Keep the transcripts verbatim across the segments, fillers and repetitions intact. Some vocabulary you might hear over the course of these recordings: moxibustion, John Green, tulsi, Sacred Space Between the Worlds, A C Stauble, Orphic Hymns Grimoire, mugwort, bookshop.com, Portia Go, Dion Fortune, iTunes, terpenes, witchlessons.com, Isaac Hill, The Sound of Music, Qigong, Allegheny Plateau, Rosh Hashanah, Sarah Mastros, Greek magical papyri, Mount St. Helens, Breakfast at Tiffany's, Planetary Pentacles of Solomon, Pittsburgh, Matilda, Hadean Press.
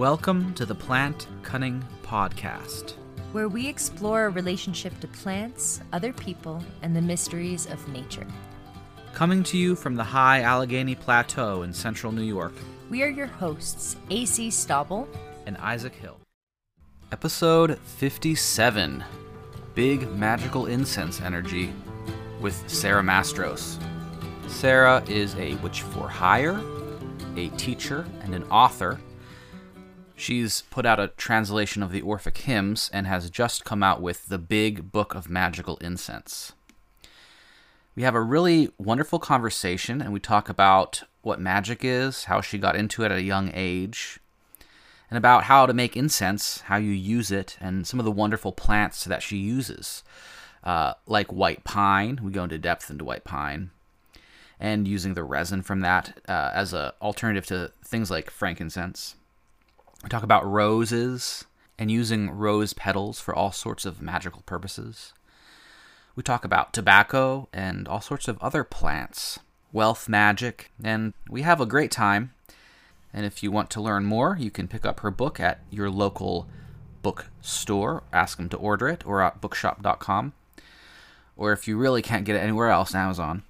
Welcome to the Plant Cunning Podcast, where we explore our relationship to plants, other people, and the mysteries of nature. Coming to you from the high Allegheny Plateau in central New York, we are your hosts, A C Stauble and Isaac Hill. Episode fifty-seven, Big Magical Incense Energy with Sarah Mastros. Sarah is a witch for hire, a teacher, and an author. She's put out a translation of the Orphic Hymns and has just come out with The Big Book of Magical Incense. We have a really wonderful conversation, and we talk about what magic is, how she got into it at a young age, and about how to make incense, how you use it, and some of the wonderful plants that she uses, uh, like white pine. We go into depth into white pine, and using the resin from that uh, as an alternative to things like frankincense. We talk about roses and using rose petals for all sorts of magical purposes. We talk about tobacco and all sorts of other plants, wealth magic, and we have a great time. And if you want to learn more, you can pick up her book at your local bookstore, ask them to order it, or at bookshop dot com. Or if you really can't get it anywhere else, Amazon.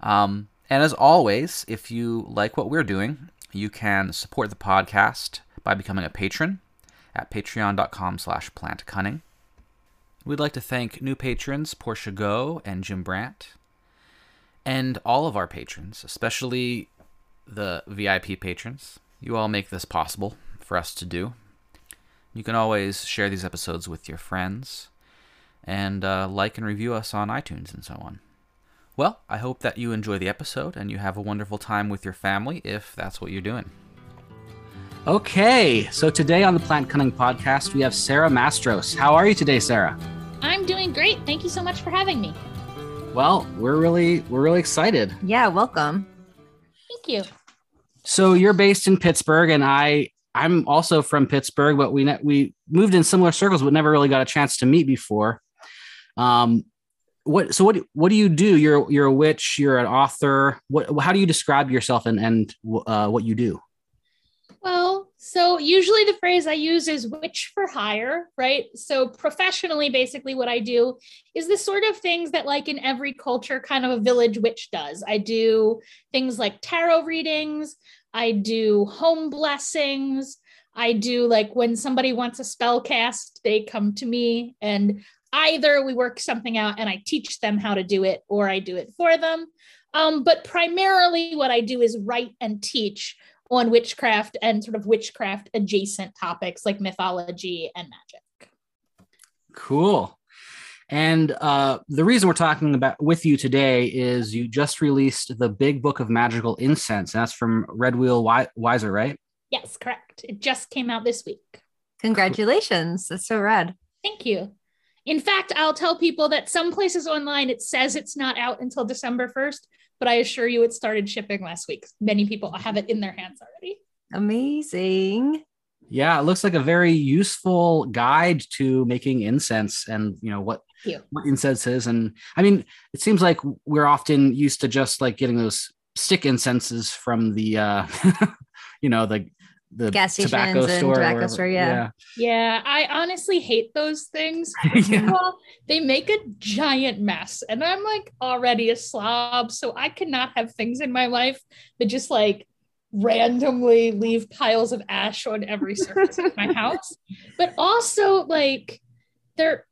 um, and as always, if you like what we're doing, you can support the podcast by becoming a patron at patreon dot com slash plant cunning. We'd like to thank new patrons Portia Go and Jim Brandt, and all of our patrons, especially the V I P patrons. You all make this possible for us to do. You can always share these episodes with your friends, and uh, like and review us on iTunes and so on. Well, I hope that you enjoy the episode and you have a wonderful time with your family, if that's what you're doing. Okay, so today on the Plant Cunning Podcast, we have Sarah Mastros. How are you today, Sarah? I'm doing great. Thank you so much for having me. Well, we're really we're really excited. Yeah, welcome. Thank you. So you're based in Pittsburgh, and I I'm also from Pittsburgh, but we ne- we moved in similar circles, but never really got a chance to meet before. Um. What so what what do you do? You're you're a witch. You're an author. What how do you describe yourself and and uh, what you do? Well, so usually the phrase I use is witch for hire, right? So professionally, basically, what I do is the sort of things that, like in every culture, kind of a village witch does. I do things like tarot readings. I do home blessings. I do, like, when somebody wants a spell cast, they come to me, and either we work something out and I teach them how to do it, or I do it for them. Um, but primarily what I do is write and teach on witchcraft and sort of witchcraft adjacent topics like mythology and magic. Cool. And uh, the reason we're talking about with you today is you just released The Big Book of Magical Incense. That's from Red Wheel Weiser, right? Yes, correct. It just came out this week. Congratulations. That's so rad. Thank you. In fact, I'll tell people that some places online, it says it's not out until December first, but I assure you it started shipping last week. Many people have it in their hands already. Amazing. Yeah, it looks like a very useful guide to making incense and, you know, what, what incense is. And I mean, it seems like we're often used to just like getting those stick incenses from the, uh, you know, the the gas tobacco stations store, and tobacco store, yeah. yeah. Yeah, I honestly hate those things. yeah. Well, they make a giant mess, and I'm like already a slob, so I cannot have things in my life that just like randomly leave piles of ash on every surface of my house. But also, like, they're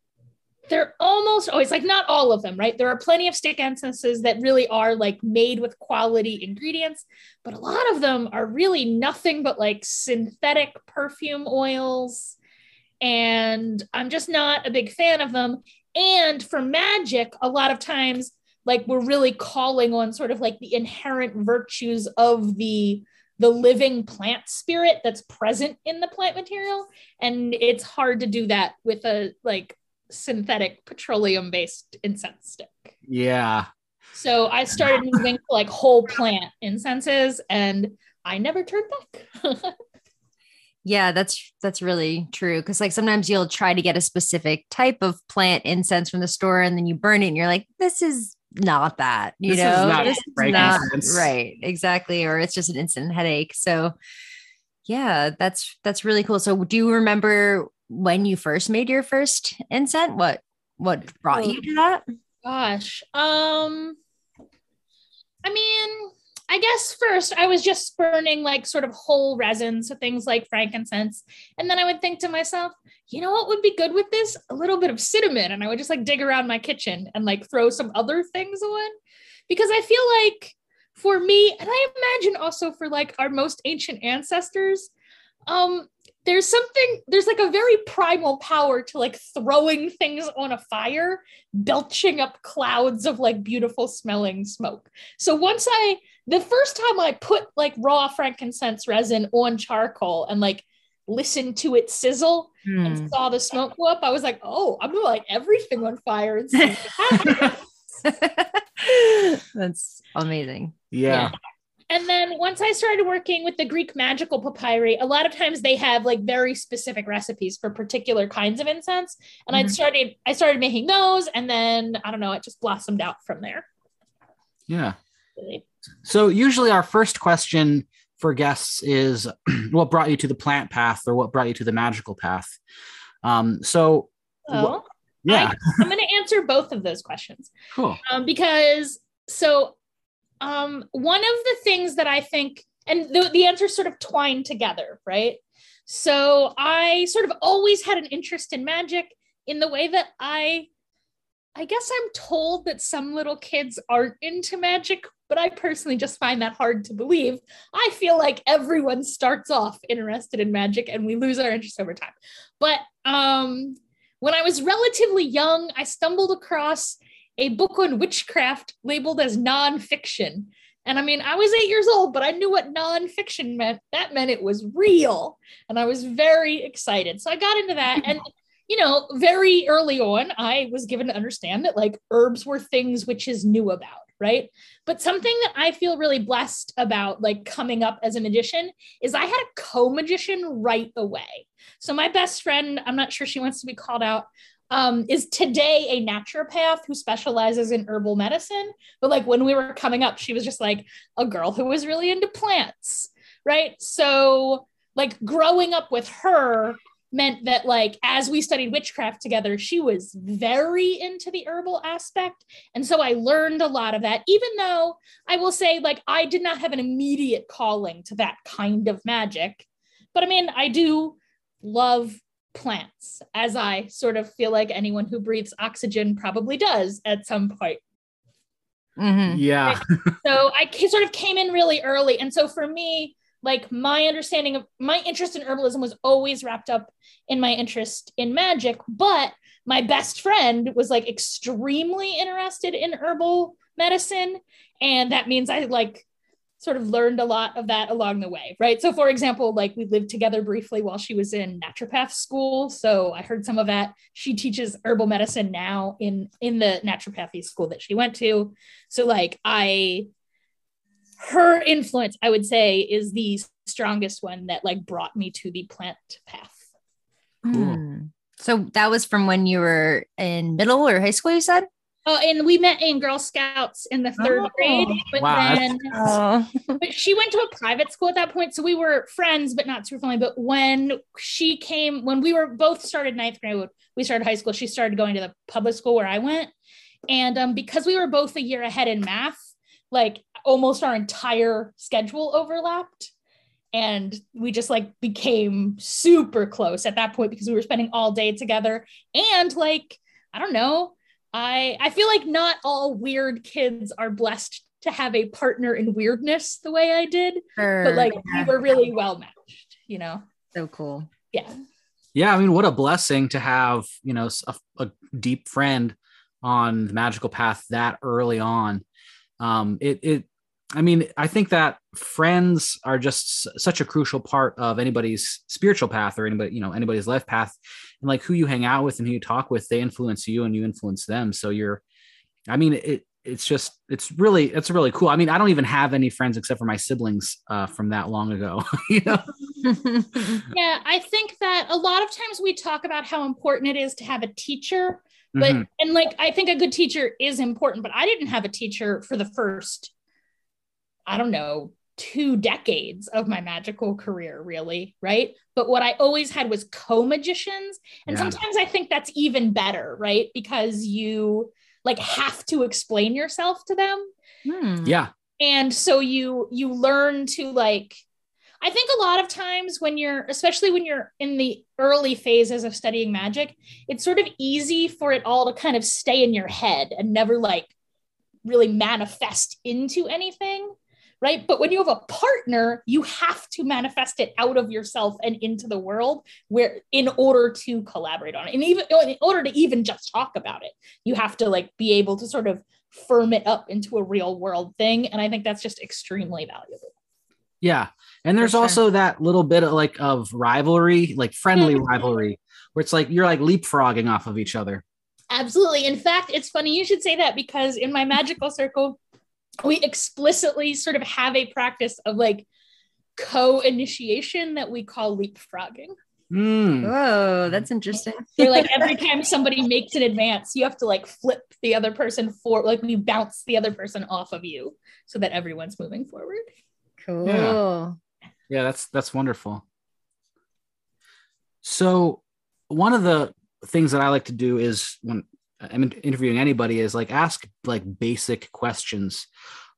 they're almost always, like, not all of them, right? There are plenty of stick incenses that really are like made with quality ingredients, but a lot of them are really nothing but like synthetic perfume oils. And I'm just not a big fan of them. And for magic, a lot of times, like, we're really calling on sort of like the inherent virtues of the the living plant spirit that's present in the plant material. And it's hard to do that with a like synthetic petroleum-based incense stick. Yeah. So I started moving to like whole plant incenses, and I never turned back. Yeah, that's that's really true. Because like sometimes you'll try to get a specific type of plant incense from the store, and then you burn it, and you're like, "This is not that." You this know, is not, this is not right. Exactly. Or it's just an instant headache. So Yeah, that's that's really cool. So do you remember when you first made your first incense? What what brought oh, you to that? Gosh. Um I mean, I guess first I was just burning like sort of whole resins, so things like frankincense. And then I would think to myself, you know what would be good with this? A little bit of cinnamon. And I would just like dig around my kitchen and like throw some other things on. Because I feel like for me, and I imagine also for like our most ancient ancestors, um, there's something, there's like a very primal power to like throwing things on a fire, belching up clouds of like beautiful smelling smoke. So once I, the first time I put like raw frankincense resin on charcoal and like listened to it sizzle hmm. and saw the smoke go up, I was like, oh, I'm gonna light everything on fire and see what happens. That's amazing. Yeah. yeah. And then once I started working with the Greek magical papyri, a lot of times they have like very specific recipes for particular kinds of incense. And mm-hmm. I started, I started making those, and then I don't know, it just blossomed out from there. Yeah. So usually our first question for guests is what brought you to the plant path, or what brought you to the magical path? Um, so oh, wh- yeah, I, I'm going to answer both of those questions. Cool. Um, because so Um, one of the things that I think, and the, the answers sort of twine together, right? So I sort of always had an interest in magic in the way that I, I guess I'm told that some little kids aren't into magic, but I personally just find that hard to believe. I feel like everyone starts off interested in magic and we lose our interest over time. But um, when I was relatively young, I stumbled across a book on witchcraft labeled as nonfiction. And I mean, I was eight years old, but I knew what nonfiction meant. That meant it was real. And I was very excited. So I got into that. And, you know, very early on, I was given to understand that like herbs were things witches knew about, right? But something that I feel really blessed about like coming up as a magician is I had a co-magician right away. So my best friend, I'm not sure she wants to be called out, Um, is today a naturopath who specializes in herbal medicine. But like when we were coming up, she was just like a girl who was really into plants, right? So like growing up with her meant that like, as we studied witchcraft together, she was very into the herbal aspect. And so I learned a lot of that, even though I will say like, I did not have an immediate calling to that kind of magic. But I mean, I do love plants, as I sort of feel like anyone who breathes oxygen probably does at some point. Mm-hmm. Yeah. So I sort of came in really early. And so for me, like my understanding of my interest in herbalism was always wrapped up in my interest in magic. But my best friend was like extremely interested in herbal medicine. And that means I like sort of learned a lot of that along the way, right? So for example, like we lived together briefly while she was in naturopath school. So I heard some of that. She teaches herbal medicine now in, in the naturopathy school that she went to. So like I, her influence, I would say, is the strongest one that like brought me to the plant path. Mm. So that was from when you were in middle or high school, you said? Oh, and we met in Girl Scouts in the third oh, grade, but wow. then oh. but she went to a private school at that point. So we were friends, but not super friendly. But when she came, when we were both started ninth grade, we started high school. She started going to the public school where I went. And um, because we were both a year ahead in math, like almost our entire schedule overlapped. And we just like became super close at that point because we were spending all day together. And like, I don't know. I, I feel like not all weird kids are blessed to have a partner in weirdness the way I did, sure, but like yeah. we were really well matched, you know? So cool. Yeah. Yeah. I mean, what a blessing to have, you know, a, a deep friend on the magical path that early on. Um, it, it, I mean, I think that friends are just s- such a crucial part of anybody's spiritual path or anybody, you know, anybody's life path, and like who you hang out with and who you talk with, they influence you and you influence them. So you're, I mean, it, it's just, it's really, it's really cool. I mean, I don't even have any friends except for my siblings uh, from that long ago. you know? Yeah. I think that a lot of times we talk about how important it is to have a teacher, but, mm-hmm. and like, I think a good teacher is important, but I didn't have a teacher for the first I don't know, two decades of my magical career, really, right? But what I always had was co-magicians. And yeah. sometimes I think that's even better, right? Because you like have to explain yourself to them. Hmm. Yeah. And so you, you learn to like, I think a lot of times when you're, especially when you're in the early phases of studying magic, it's sort of easy for it all to kind of stay in your head and never like really manifest into anything, right? But when you have a partner, you have to manifest it out of yourself and into the world where in order to collaborate on it. And even in order to even just talk about it, you have to like be able to sort of firm it up into a real world thing. And I think that's just extremely valuable. Yeah. And there's sure. also that little bit of like of rivalry, like friendly rivalry, where it's like you're like leapfrogging off of each other. Absolutely. In fact, it's funny you should say that, because in my magical circle, we explicitly sort of have a practice of like co-initiation that we call leapfrogging. Mm. Whoa, that's interesting. They're like every time somebody makes an advance, you have to like flip the other person for like you bounce the other person off of you so that everyone's moving forward. Cool. Yeah. yeah, that's that's wonderful. So one of the things that I like to do is when I'm interviewing anybody is like ask like basic questions,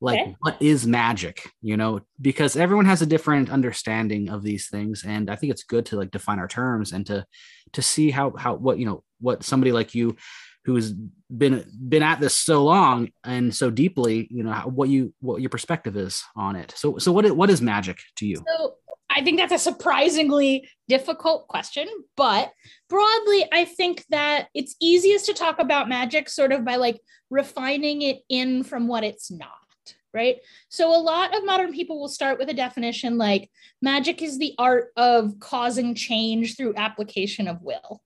like okay. what is magic, you know, because everyone has a different understanding of these things. And I think it's good to like define our terms and to to see how how what, you know, what somebody like you who's been been at this so long and so deeply, you know, what you what your perspective is on it. So so what what is magic to you? So I think that's a surprisingly difficult question, but broadly, I think that it's easiest to talk about magic sort of by like refining it in from what it's not, right? So a lot of modern people will start with a definition like magic is the art of causing change through application of will.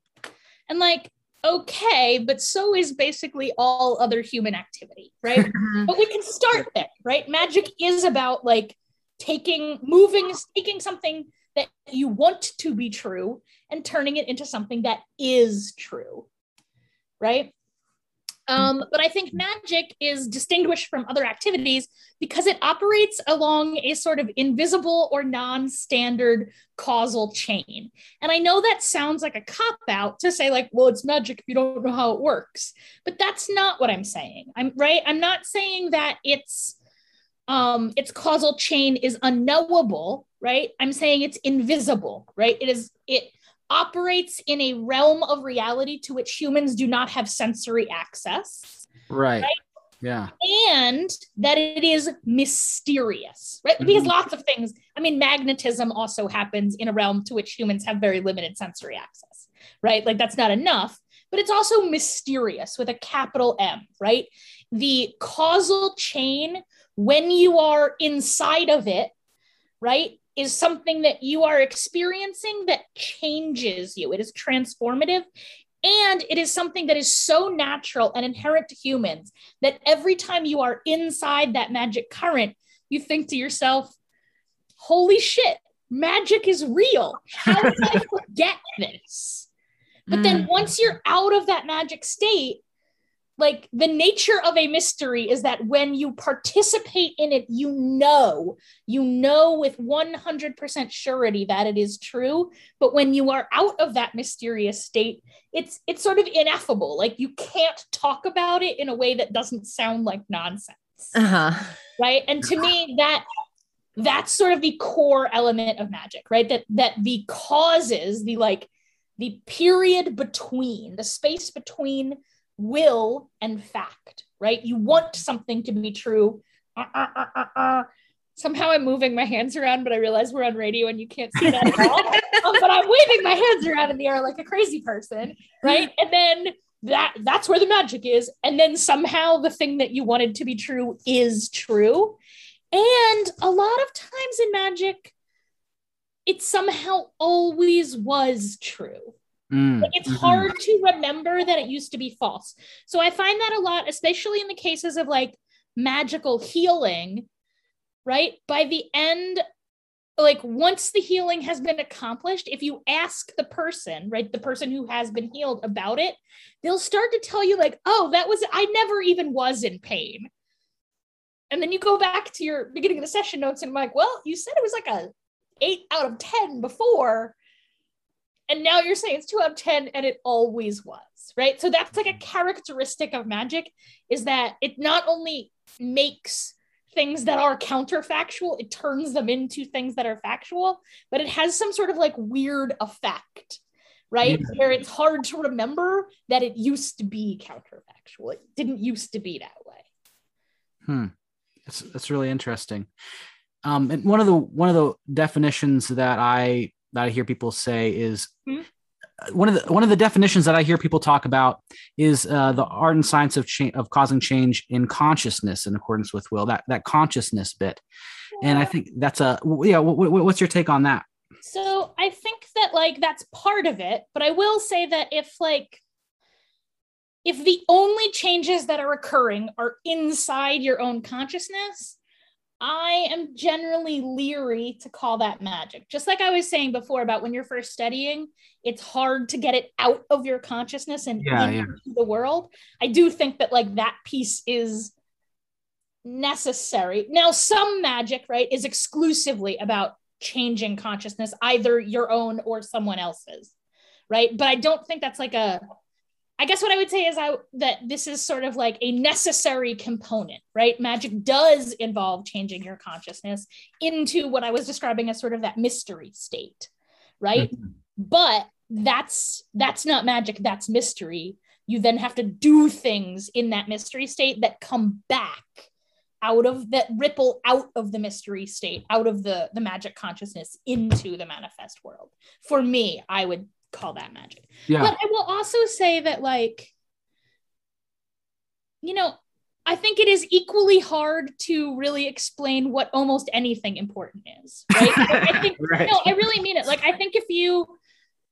And like, okay, but so is basically all other human activity, right? But we can start there, right? Magic is about like taking, moving, taking something that you want to be true and turning it into something that is true, right? Um, but I think magic is distinguished from other activities because it operates along a sort of invisible or non-standard causal chain. And I know that sounds like a cop-out to say like, well, it's magic if you don't know how it works, but that's not what I'm saying. I'm right. I'm not saying that it's, um, its causal chain is unknowable, right? I'm saying it's invisible, right? It is, it operates in a realm of reality to which humans do not have sensory access. Right. right? Yeah. And that it is mysterious, right? Mm-hmm. Because lots of things, I mean, magnetism also happens in a realm to which humans have very limited sensory access, right? Like that's not enough, but it's also mysterious with a capital M, right? The causal chain, when you are inside of it, right? Is something that you are experiencing that changes you. It is transformative. And it is something that is so natural and inherent to humans that every time you are inside that magic current, you think to yourself, holy shit, magic is real. How did I forget this? But then once you're out of that magic state, like the nature of a mystery is that when you participate in it, you know, you know with one hundred percent surety that it is true. But when you are out of that mysterious state, it's it's sort of ineffable. Like you can't talk about it in a way that doesn't sound like nonsense, uh-huh. right? And to me, that that's sort of the core element of magic, right? That that the causes, the like, the period between, the space between will and fact, right? You want something to be true. Uh, uh, uh, uh, uh. Somehow I'm moving my hands around, but I realize we're on radio and you can't see that at all. um, but I'm waving my hands around in the air like a crazy person, right? And then that that's where the magic is. And then somehow the thing that you wanted to be true is true. And a lot of times in magic, it somehow always was true. Mm, like it's mm-hmm. hard to remember that it used to be false. So I find that a lot, especially in the cases of like magical healing, right? By the end, like once the healing has been accomplished, if you ask the person, right, the person who has been healed about it, they'll start to tell you like, oh, that was, I never even was in pain. And then you go back to your beginning of the session notes and I'm like, well, you said it was like a eight out of ten before. And now you're saying it's two out of ten and it always was, right? So that's like a characteristic of magic, is that it not only makes things that are counterfactual, it turns them into things that are factual, but it has some sort of like weird effect, right? Yeah. Where it's hard to remember that it used to be counterfactual. It didn't used to be that way. Hmm. That's, that's really interesting. Um, and one of the, one of the definitions that I, that I hear people say is mm-hmm. one of the, one of the definitions that I hear people talk about is uh, the art and science of cha- of causing change in consciousness in accordance with will, that, that consciousness bit. Yeah. And I think that's a, yeah. W- w- what's your take on that? So I think that like, that's part of it, but I will say that if like, if the only changes that are occurring are inside your own consciousness, I am generally leery to call that magic. Just like I was saying before about when you're first studying, it's hard to get it out of your consciousness and yeah, into yeah. the world. I do think that like that piece is necessary. Now, some magic, right, is exclusively about changing consciousness, either your own or someone else's, right? But I don't think that's like a, I guess what I would say is I, that this is sort of like a necessary component, right? Magic does involve changing your consciousness into what I was describing as sort of that mystery state, right? Mm-hmm. But that's that's not magic, that's mystery. You then have to do things in that mystery state that come back out of, that ripple out of the mystery state, out of the, the magic consciousness into the manifest world. For me, I would call that magic. Yeah. But I will also say that, like, you know, I think it is equally hard to really explain what almost anything important is, right? I think, right. No, I really mean it. Like, I think if you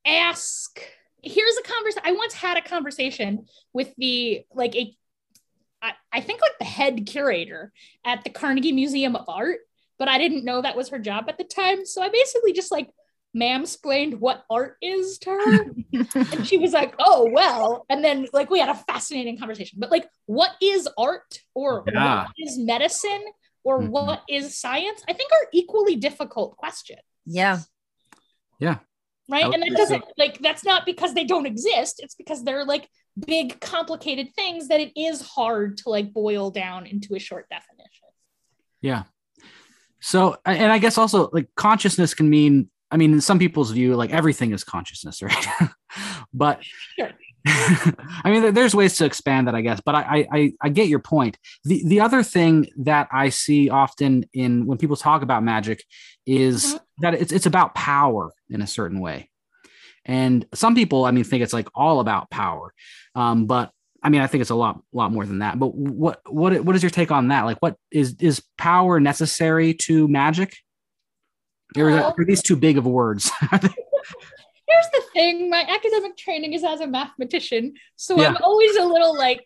ask, here's a conversation, I once had a conversation with the, like, a, I, I think like the head curator at the Carnegie Museum of Art, but I didn't know that was her job at the time. So I basically just like mansplained what art is to her. And she was like, oh, well, and then like we had a fascinating conversation. But like, what is art, or yeah. what is medicine, or mm-hmm. what is science? I think are equally difficult questions. Yeah. Yeah. Right. And that doesn't, like, that's not because they don't exist. It's because they're like big, complicated things that it is hard to like boil down into a short definition. Yeah. So, and I guess also like consciousness can mean, I mean, in some people's view, like everything is consciousness, right? But sure. I mean, there's ways to expand that, I guess. But I, I, I get your point. The the other thing that I see often in when people talk about magic is mm-hmm. that it's it's about power in a certain way, and some people, I mean, think it's like all about power. Um, but I mean, I think it's a lot lot more than that. But what what what is your take on that? Like, what is is power necessary to magic? Are these too big of words? Here's the thing. My academic training is as a mathematician. So yeah. I'm always a little like,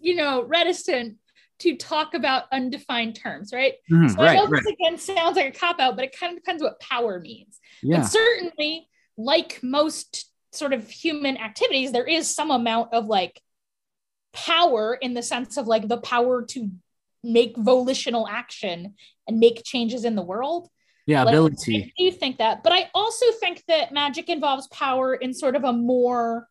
you know, reticent to talk about undefined terms, right? Mm, so right, I know right. this again sounds like a cop-out, but it kind of depends what power means. Yeah. But certainly, like most sort of human activities, there is some amount of like power in the sense of like the power to make volitional action and make changes in the world. Yeah, like, ability. I do think that. But I also think that magic involves power in sort of a more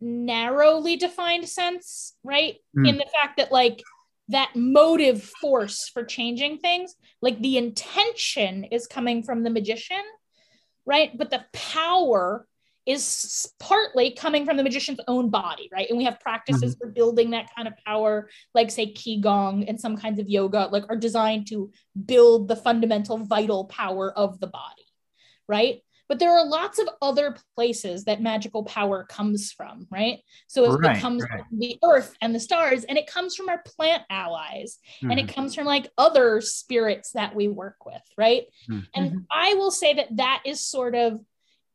narrowly defined sense, right? Mm. In the fact that like that motive force for changing things, like the intention is coming from the magician, right? But the power is partly coming from the magician's own body, right? And we have practices mm-hmm. for building that kind of power, like say Qigong and some kinds of yoga, like are designed to build the fundamental vital power of the body, right? But there are lots of other places that magical power comes from, right? So it right, comes right. from the earth and the stars, and it comes from our plant allies, mm-hmm. and it comes from like other spirits that we work with, right? Mm-hmm. And I will say that that is sort of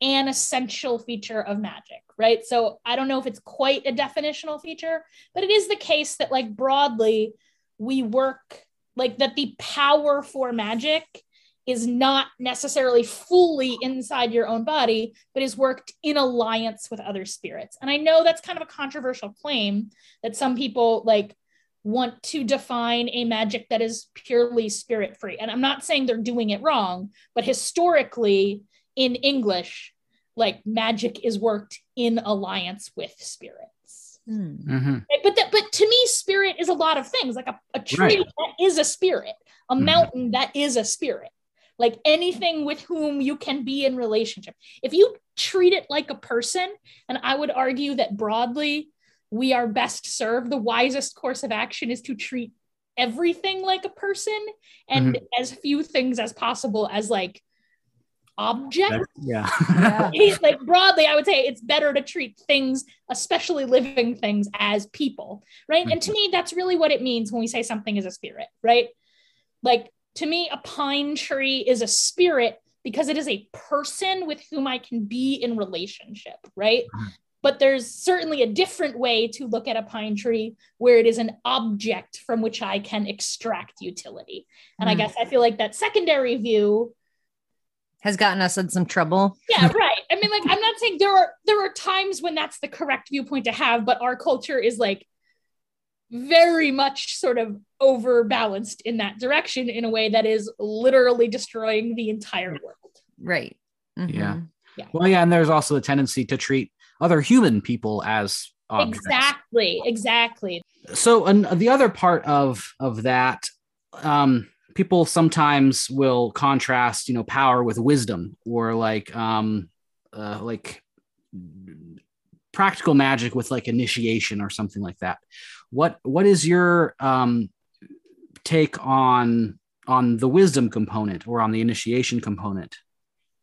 an essential feature of magic, right? So I don't know if it's quite a definitional feature, but it is the case that like broadly we work, like that the power for magic is not necessarily fully inside your own body, but is worked in alliance with other spirits. And I know that's kind of a controversial claim that some people like want to define a magic that is purely spirit free. And I'm not saying they're doing it wrong, but historically in English, like magic is worked in alliance with spirits. Mm-hmm. But that, but to me, spirit is a lot of things. Like a, a tree right. that is a spirit, a mm-hmm. mountain that is a spirit, like anything with whom you can be in relationship. If you treat it like a person, and I would argue that broadly, we are best served. The wisest course of action is to treat everything like a person and mm-hmm. as few things as possible as like objects. Yeah. yeah. Like broadly, I would say it's better to treat things, especially living things, as people, right? Mm-hmm. And to me, that's really what it means when we say something is a spirit, right? Like to me, a pine tree is a spirit because it is a person with whom I can be in relationship, right? Mm-hmm. But there's certainly a different way to look at a pine tree where it is an object from which I can extract utility. And mm. I guess I feel like that secondary view has gotten us in some trouble. Yeah, right. I mean, like, I'm not saying there are, there are times when that's the correct viewpoint to have, but our culture is like very much sort of overbalanced in that direction in a way that is literally destroying the entire world. Right. Mm-hmm. Yeah. yeah. Well, yeah. And there's also the tendency to treat other human people as objects. Exactly, exactly. So and the other part of of that, um, people sometimes will contrast, you know, power with wisdom, or like um, uh, like practical magic with like initiation or something like that. What what is your um, take on on the wisdom component or on the initiation component?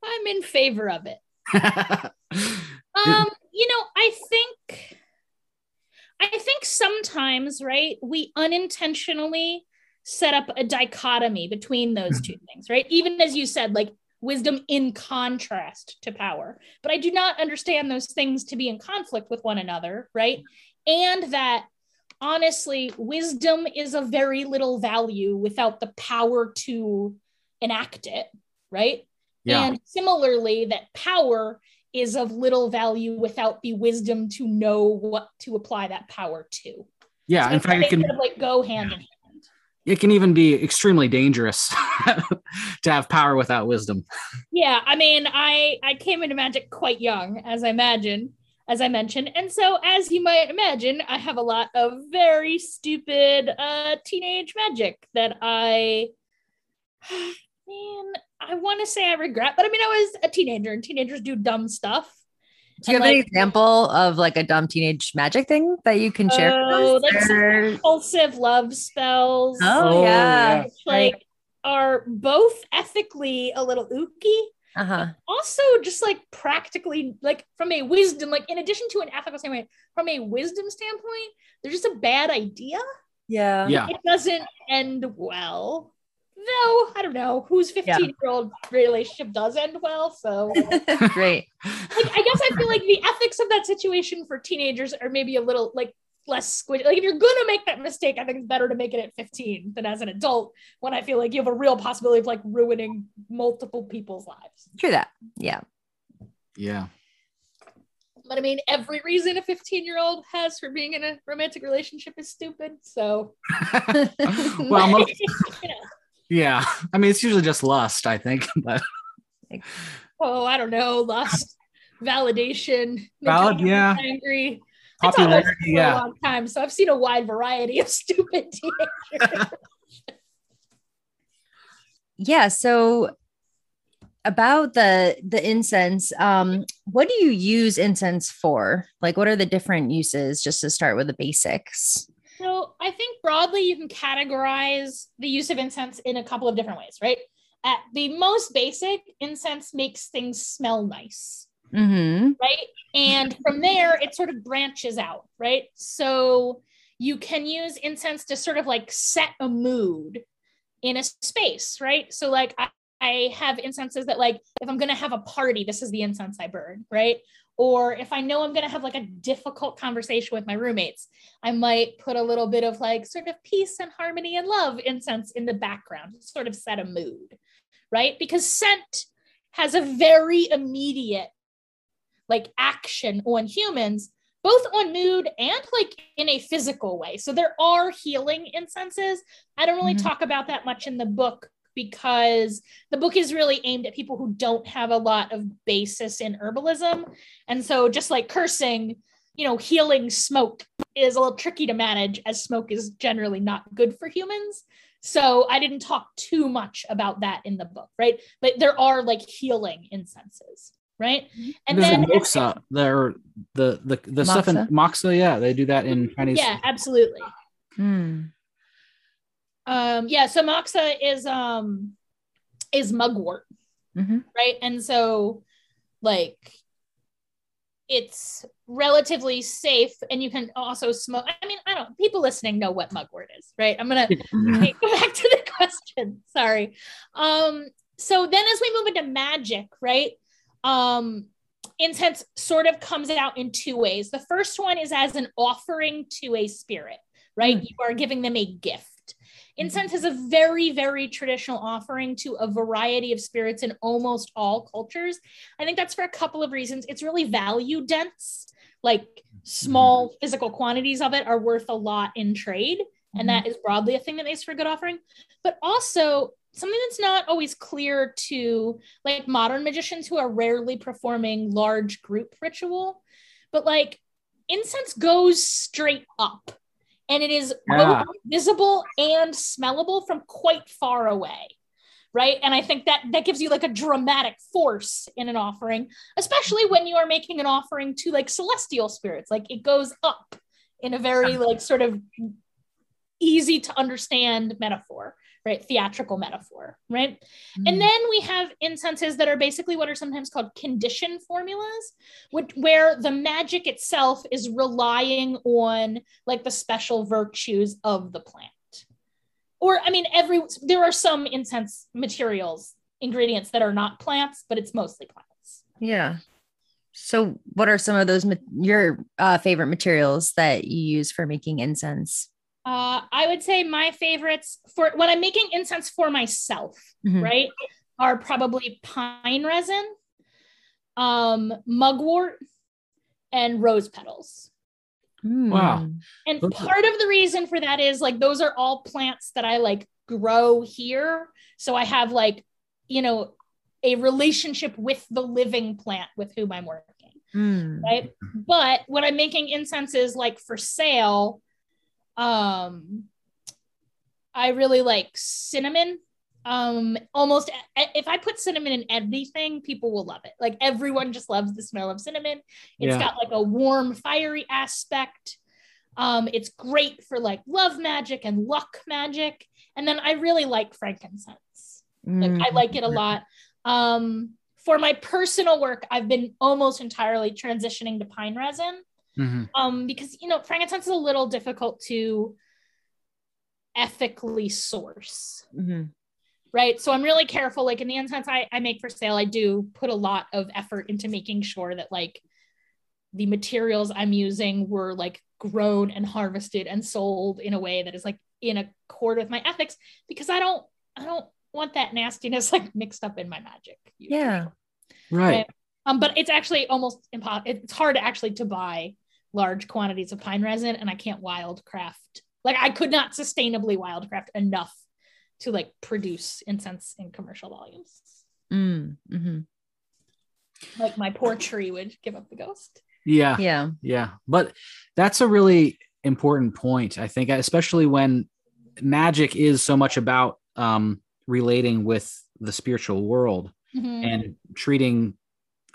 I'm in favor of it. um. You know, I think, I think sometimes, right, we unintentionally set up a dichotomy between those two things, right? Even as you said, like wisdom in contrast to power, but I do not understand those things to be in conflict with one another, right? And that honestly, wisdom is of very little value without the power to enact it, right? Yeah. And similarly, that power is of little value without the wisdom to know what to apply that power to. Yeah, so in fact, it can sort of like go hand yeah. in hand. It can even be extremely dangerous to have power without wisdom. Yeah, I mean, I I came into magic quite young, as I imagine, as I mentioned, and so as you might imagine, I have a lot of very stupid uh, teenage magic that I. Man, I want to say I regret, but I mean, I was a teenager and teenagers do dumb stuff. Do you have like, an example of like a dumb teenage magic thing that you can share? Oh, with us? Like impulsive love spells. Oh, yeah. Which, like right. are both ethically a little ooky. Uh-huh. Also just like practically, like from a wisdom, like in addition to an ethical standpoint, from a wisdom standpoint, they're just a bad idea. Yeah. yeah. It doesn't end well. No, I don't know whose fifteen-year-old yeah. relationship does end well. So great. Like, I guess I feel like the ethics of that situation for teenagers are maybe a little like less squishy. Like if you're gonna make that mistake, I think it's better to make it at fifteen than as an adult when I feel like you have a real possibility of like ruining multiple people's lives. True that. Yeah. Yeah. But I mean, every reason a fifteen-year-old has for being in a romantic relationship is stupid. So. Well, most- you know. Yeah, I mean, it's usually just lust, I think. But oh, I don't know, lust, validation, Valid, yeah, angry. I taught lust for yeah. a long time, so I've seen a wide variety of stupid teenagers. Yeah. So about the the incense, um, what do you use incense for? Like, what are the different uses? Just to start with the basics. So I think broadly you can categorize the use of incense in a couple of different ways, right? At the most basic, incense makes things smell nice, mm-hmm. right? And from there, it sort of branches out, right? So you can use incense to sort of like set a mood in a space, right? So like I, I have incenses that like, if I'm going to have a party, this is the incense I burn, right? Or if I know I'm going to have like a difficult conversation with my roommates, I might put a little bit of like sort of peace and harmony and love incense in the background, sort of set a mood, right? Because scent has a very immediate like action on humans both on mood and like in a physical way. So there are healing incenses. I don't really mm-hmm. talk about that much in the book because the book is really aimed at people who don't have a lot of basis in herbalism. And so just like cursing, you know, healing smoke is a little tricky to manage, as smoke is generally not good for humans. So I didn't talk too much about that in the book, right? But there are like healing incenses, right? And there's then moksha, there the the the moksha? stuff in moksha, yeah, they do that in Chinese. Yeah, absolutely. Hmm. Um, yeah, so moksha is um is mugwort, mm-hmm. right? And so like it's relatively safe, and you can also smoke. I mean, I don't, people listening know what mugwort is, right? I'm going to go back to the question. Sorry. Um, so then as we move into magic, right? Um, incense sort of comes out in two ways. The first one is as an offering to a spirit, right? Mm-hmm. You are giving them a gift. Incense is a very, very traditional offering to a variety of spirits in almost all cultures. I think that's for a couple of reasons. It's really value dense. Like small physical quantities of it are worth a lot in trade. And that is broadly a thing that makes for a good offering. But also something that's not always clear to like modern magicians who are rarely performing large group ritual, but like incense goes straight up and it is yeah. both visible and smellable from quite far away. Right. And I think that that gives you like a dramatic force in an offering, especially when you are making an offering to like celestial spirits, like it goes up in a very like sort of easy to understand metaphor, right? Theatrical metaphor, right? Mm-hmm. And then we have incenses that are basically what are sometimes called condition formulas, which, where the magic itself is relying on like the special virtues of the plant. Or, I mean, every there are some incense materials, ingredients that are not plants, but it's mostly plants. Yeah. So what are some of those, your uh, favorite materials that you use for making incense? Uh, I would say my favorites for when I'm making incense for myself, mm-hmm. right, are probably pine resin, um, mugwort, and rose petals. Wow. And part of the reason for that is like, those are all plants that I like grow here. So I have like, you know, a relationship with the living plant with whom I'm working. Mm. Right. But when I'm making incenses like for sale, um, I really like cinnamon. Um, almost if I put cinnamon in anything, people will love it. Like everyone just loves the smell of cinnamon. It's yeah. got like a warm, fiery aspect. Um, it's great for like love magic and luck magic. And then I really like frankincense. Like mm. I like it a lot. Um, for my personal work, I've been almost entirely transitioning to pine resin. Mm-hmm. Um, because you know, frankincense is a little difficult to ethically source. Mm-hmm. Right. So I'm really careful. Like in the incense I, I make for sale, I do put a lot of effort into making sure that like the materials I'm using were like grown and harvested and sold in a way that is like in accord with my ethics, because I don't, I don't want that nastiness like mixed up in my magic. Usually. Yeah. Right. right. Um, but it's actually almost impossible. It's hard actually to buy large quantities of pine resin, and I can't wildcraft. Like I could not sustainably wildcraft enough to like produce incense in commercial volumes. Mm, mm-hmm. Like my poor tree would give up the ghost. Yeah. Yeah. Yeah. But that's a really important point, I think, especially when magic is so much about um, relating with the spiritual world mm-hmm. and treating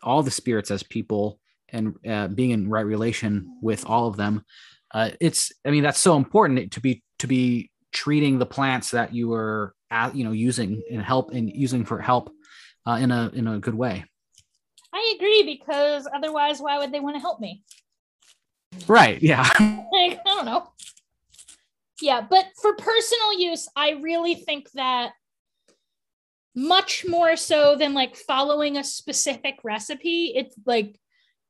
all the spirits as people and uh, being in right relation with all of them. Uh, it's, I mean, that's so important to be, to be, treating the plants that you were, you know, using and help and using for help uh, in a in a good way. I agree, because otherwise, why would they want to help me? Right? Yeah. Like, I don't know. Yeah, but for personal use, I really think that much more so than like following a specific recipe, it's like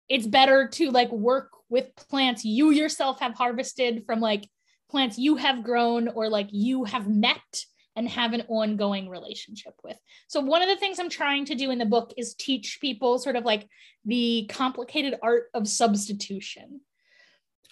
it's better to like work with plants you yourself have harvested from like. Plants you have grown or like you have met and have an ongoing relationship with. So one of the things I'm trying to do in the book is teach people sort of like the complicated art of substitution,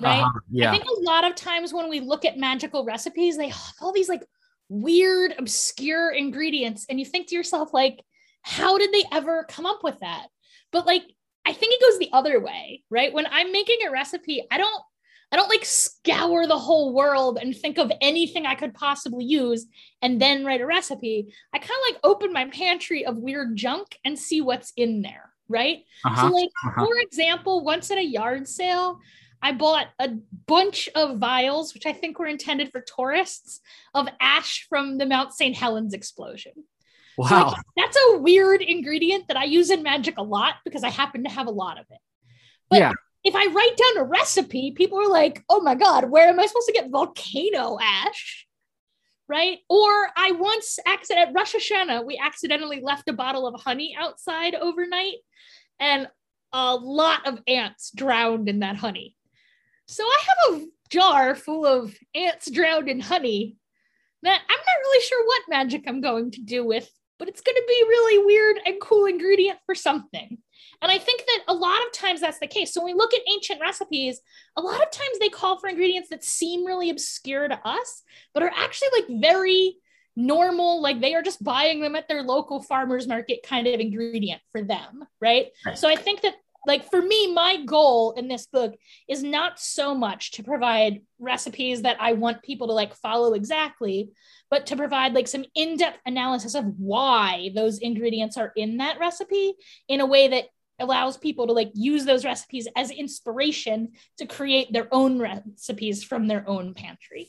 Right? Uh-huh. Yeah. I think a lot of times when we look at magical recipes, they have all these like weird, obscure ingredients. And you think to yourself, like, how did they ever come up with that? But like, I think it goes the other way, right? When I'm making a recipe, I don't, I don't like scour the whole world and think of anything I could possibly use and then write a recipe. I kind of like open my pantry of weird junk and see what's in there, right? Uh-huh. So like, uh-huh. for example, once at a yard sale, I bought a bunch of vials, which I think were intended for tourists, of ash from the Mount Saint Helens explosion. Wow. So that's a weird ingredient that I use in magic a lot because I happen to have a lot of it. But yeah. if I write down a recipe, people are like, oh my God, where am I supposed to get volcano ash? Right? Or I once, accident- at Rosh Hashanah, we accidentally left a bottle of honey outside overnight and a lot of ants drowned in that honey. So I have a jar full of ants drowned in honey that I'm not really sure what magic I'm going to do with, but it's going to be really weird and cool ingredient for something. And I think that a lot of times that's the case. So when we look at ancient recipes, a lot of times they call for ingredients that seem really obscure to us, but are actually like very normal, like they are just buying them at their local farmer's market kind of ingredient for them, right? Right. So I think that like for me, my goal in this book is not so much to provide recipes that I want people to like follow exactly, but to provide like some in-depth analysis of why those ingredients are in that recipe in a way that allows people to like use those recipes as inspiration to create their own recipes from their own pantry.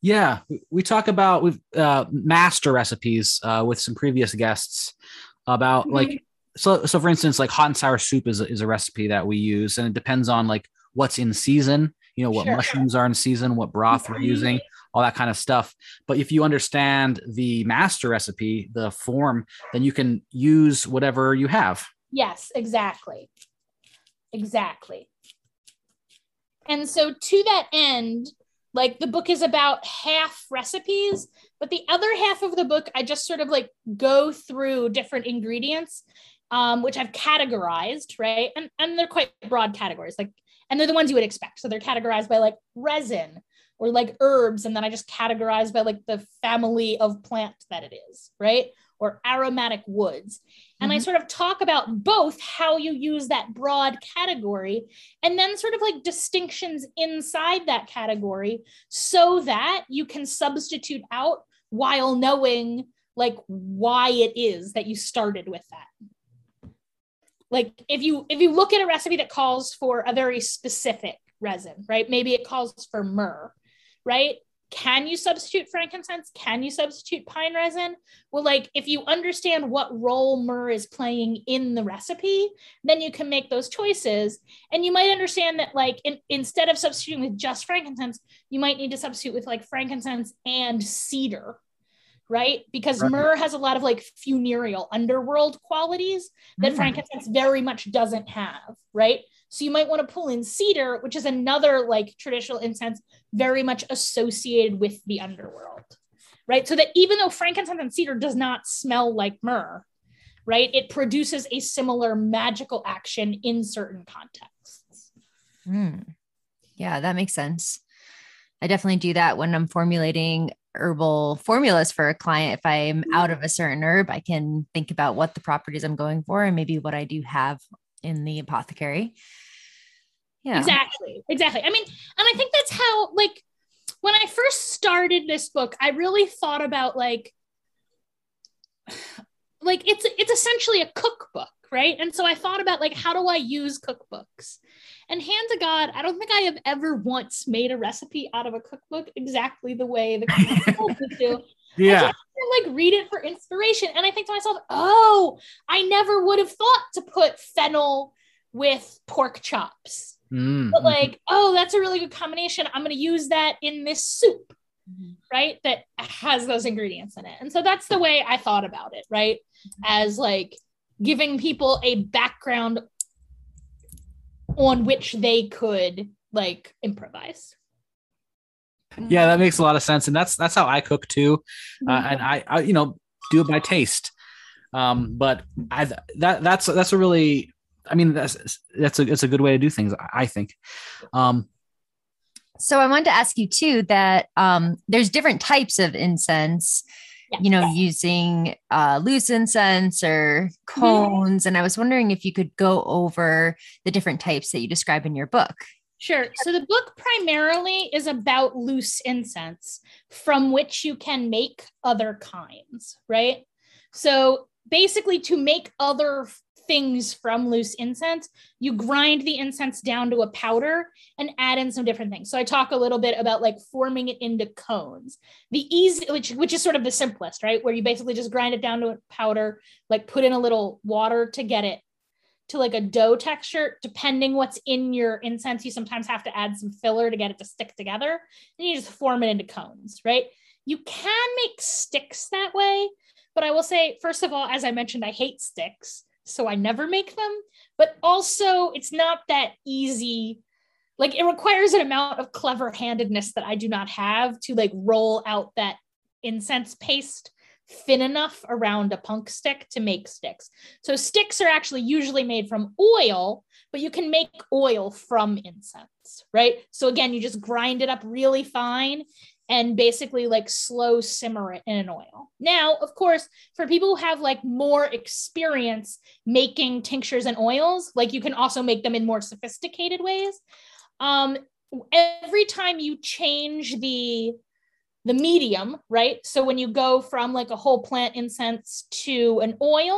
Yeah, we talk about we've uh, master recipes uh, with some previous guests about like, mm-hmm. So, so for instance, like hot and sour soup is a, is a recipe that we use, and it depends on like what's in season, you know, what sure. mushrooms are in season, what broth mm-hmm. we're using, all that kind of stuff. But if you understand the master recipe, the form, then you can use whatever you have. Yes, exactly. Exactly. And so to that end, like the book is about half recipes, but the other half of the book, I just sort of like go through different ingredients, um, which I've categorized, right? And, and they're quite broad categories, like, and they're the ones you would expect. So they're categorized by like resin or like herbs. And then I just categorize by like the family of plant that it is, right? Or aromatic woods. And mm-hmm. I sort of talk about both how you use that broad category and then sort of like distinctions inside that category so that you can substitute out while knowing like why it is that you started with that. Like if you if you look at a recipe that calls for a very specific resin, right? Maybe it calls for myrrh, right? Can you substitute frankincense? Can you substitute pine resin? Well, like if you understand what role myrrh is playing in the recipe, then you can make those choices. And you might understand that like in, instead of substituting with just frankincense, you might need to substitute with like frankincense and cedar, right? Because right. myrrh has a lot of like funereal underworld qualities that mm. frankincense very much doesn't have, right? So you might want to pull in cedar, which is another like traditional incense very much associated with the underworld, right? So that even though frankincense and cedar does not smell like myrrh, right? It produces a similar magical action in certain contexts. Mm. Yeah, that makes sense. I definitely do that when I'm formulating herbal formulas for a client. If I'm out of a certain herb, I can think about what the properties I'm going for and maybe what I do have in the apothecary. Yeah, exactly. Exactly. I mean, and I think that's how, like, when I first started this book, I really thought about like, like it's, it's essentially a cookbook, right? And so I thought about like, how do I use cookbooks? And hand to God, I don't think I have ever once made a recipe out of a cookbook exactly the way the cookbook do. Yeah. I just like read it for inspiration. And I think to myself, oh, I never would have thought to put fennel with pork chops. Mm-hmm. But like, oh, that's a really good combination. I'm going to use that in this soup, mm-hmm. right? That has those ingredients in it. And so that's the way I thought about it, right? Mm-hmm. As like giving people a background on which they could like improvise. Yeah, that makes a lot of sense. And that's, that's how I cook too. Uh, and I, I, you know, do it by taste. Um, but I, that, that's, that's a really, I mean, that's, that's a, it's a good way to do things, I think. Um, So I wanted to ask you too that um, there's different types of incense, yeah. you know, yeah. using uh, loose incense or cones. Mm-hmm. And I was wondering if you could go over the different types that you describe in your book. Sure. So the book primarily is about loose incense from which you can make other kinds, right? So basically to make other things from loose incense, you grind the incense down to a powder and add in some different things. So I talk a little bit about like forming it into cones, the easy, which, which is sort of the simplest, right? Where you basically just grind it down to a powder, like put in a little water to get it to like a dough texture. Depending what's in your incense, you sometimes have to add some filler to get it to stick together, and you just form it into cones, right? You can make sticks that way, but I will say, first of all, as I mentioned, I hate sticks, so I never make them, but also it's not that easy. Like it requires an amount of clever handedness that I do not have to like roll out that incense paste thin enough around a punk stick to make sticks. So sticks are actually usually made from oil, but you can make oil from incense, right? So again, you just grind it up really fine and basically like slow simmer it in an oil. Now, of course, for people who have like more experience making tinctures and oils, like you can also make them in more sophisticated ways. Um, every time you change the the medium, right? So when you go from like a whole plant incense to an oil,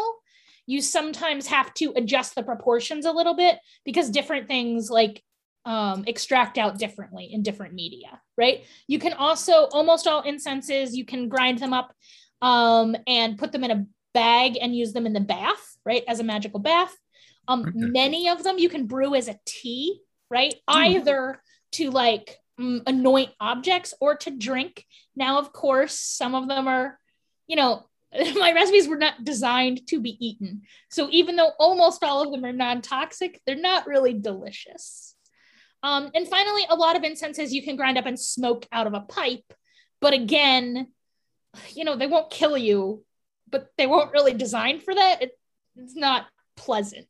you sometimes have to adjust the proportions a little bit because different things like um, extract out differently in different media, right? You can also, almost all incenses, you can grind them up um, and put them in a bag and use them in the bath, right? As a magical bath. Um, okay. Many of them you can brew as a tea, right? Mm. Either to like anoint objects or to drink. Now, of course, some of them are, you know, my recipes were not designed to be eaten. So even though almost all of them are non-toxic, they're not really delicious. Um, and finally, a lot of incenses you can grind up and smoke out of a pipe. But again, you know, they won't kill you, but they weren't really designed for that. It, it's not pleasant.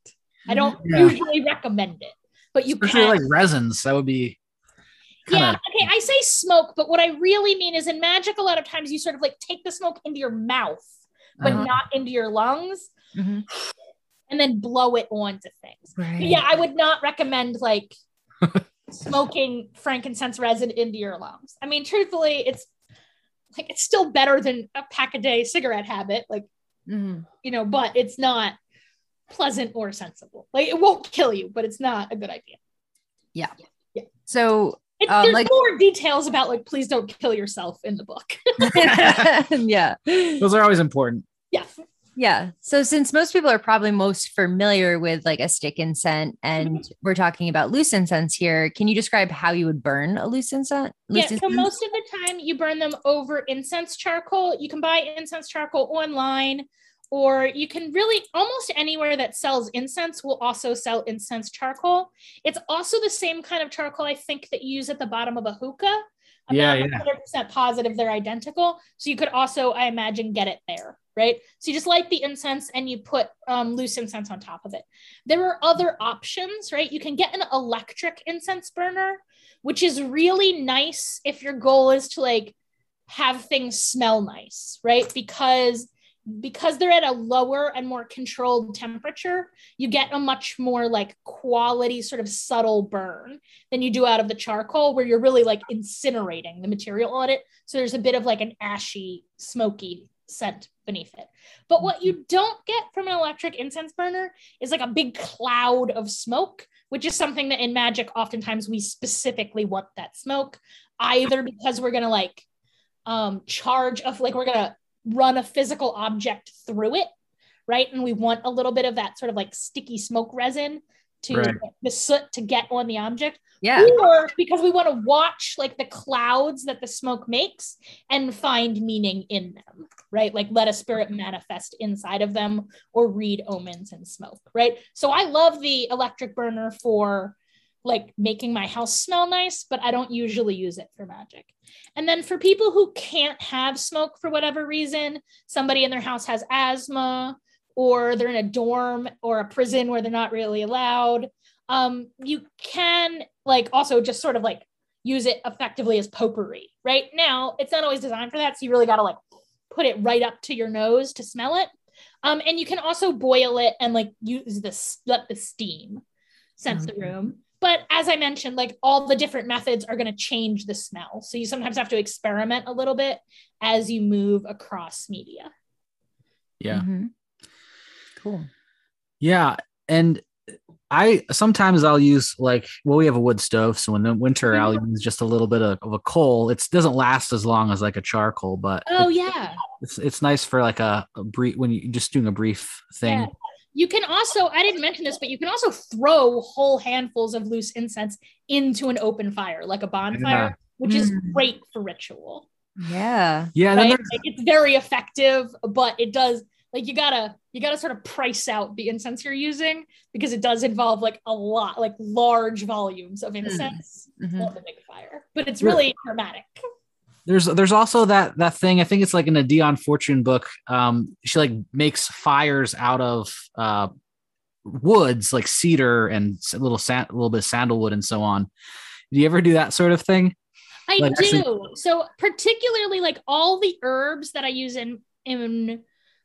I don't yeah. usually recommend it, but you especially can. Especially like resins, that would be yeah. Okay. I say smoke, but what I really mean is in magic, a lot of times you sort of like take the smoke into your mouth, but uh-huh. not into your lungs mm-hmm. and then blow it onto things. Right. Yeah. I would not recommend like smoking frankincense resin into your lungs. I mean, truthfully, it's like, it's still better than a pack a day cigarette habit. Like, mm. you know, but it's not pleasant or sensible. Like it won't kill you, but it's not a good idea. Yeah. Yeah. yeah. So It, um, there's like, more details about like, please don't kill yourself in the book. yeah. Those are always important. Yeah. Yeah. So since most people are probably most familiar with like a stick incense and mm-hmm. we're talking about loose incense here, can you describe how you would burn a loose incense? Loose yeah. Incense? So most of the time you burn them over incense charcoal. You can buy incense charcoal online, or you can really almost anywhere that sells incense will also sell incense charcoal. It's also the same kind of charcoal I think that you use at the bottom of a hookah. I'm yeah, not yeah. one hundred percent positive they're identical. So you could also, I imagine, get it there, right? So you just light the incense and you put um, loose incense on top of it. There are other options, right? You can get an electric incense burner, which is really nice if your goal is to like have things smell nice, right? Because because they're at a lower and more controlled temperature, you get a much more like quality sort of subtle burn than you do out of the charcoal where you're really like incinerating the material on it. So there's a bit of like an ashy, smoky scent beneath it. But what you don't get from an electric incense burner is like a big cloud of smoke, which is something that in magic, oftentimes we specifically want that smoke, either because we're going to like um, charge of like, we're going to run a physical object through it, right? And we want a little bit of that sort of like sticky smoke resin to right. the soot to get on the object. Yeah. Or because we want to watch like the clouds that the smoke makes and find meaning in them, right? Like let a spirit manifest inside of them or read omens in smoke, right? So I love the electric burner for like making my house smell nice, but I don't usually use it for magic. And then for people who can't have smoke for whatever reason, somebody in their house has asthma or they're in a dorm or a prison where they're not really allowed. Um, you can like also just sort of like use it effectively as potpourri. Right now, it's not always designed for that. So you really got to like put it right up to your nose to smell it. Um, and you can also boil it and like use this, let the steam sense mm-hmm. the room. But as I mentioned, like all the different methods are going to change the smell. So you sometimes have to experiment a little bit as you move across media. Yeah. Mm-hmm. Cool. Yeah. And I, sometimes I'll use like, well, we have a wood stove. So in the winter, mm-hmm. I'll use just a little bit of, of a coal. It doesn't last as long as like a charcoal, but oh it's, yeah, it's it's nice for like a, a brief, when you're just doing a brief thing. Yeah. You can also, I didn't mention this, but you can also throw whole handfuls of loose incense into an open fire, like a bonfire, yeah. which is great for ritual. Yeah. Yeah. Right? Like, it's very effective, but it does, like, you gotta, you gotta sort of price out the incense you're using because it does involve like a lot, like large volumes of incense mm-hmm. on the big fire, but it's really dramatic. There's there's also that that thing, I think it's like in a Dion Fortune book, um, she like makes fires out of uh, woods like cedar and a little, sand, a little bit of sandalwood and so on. Do you ever do that sort of thing? I like do. Actually- so particularly like all the herbs that I use in, in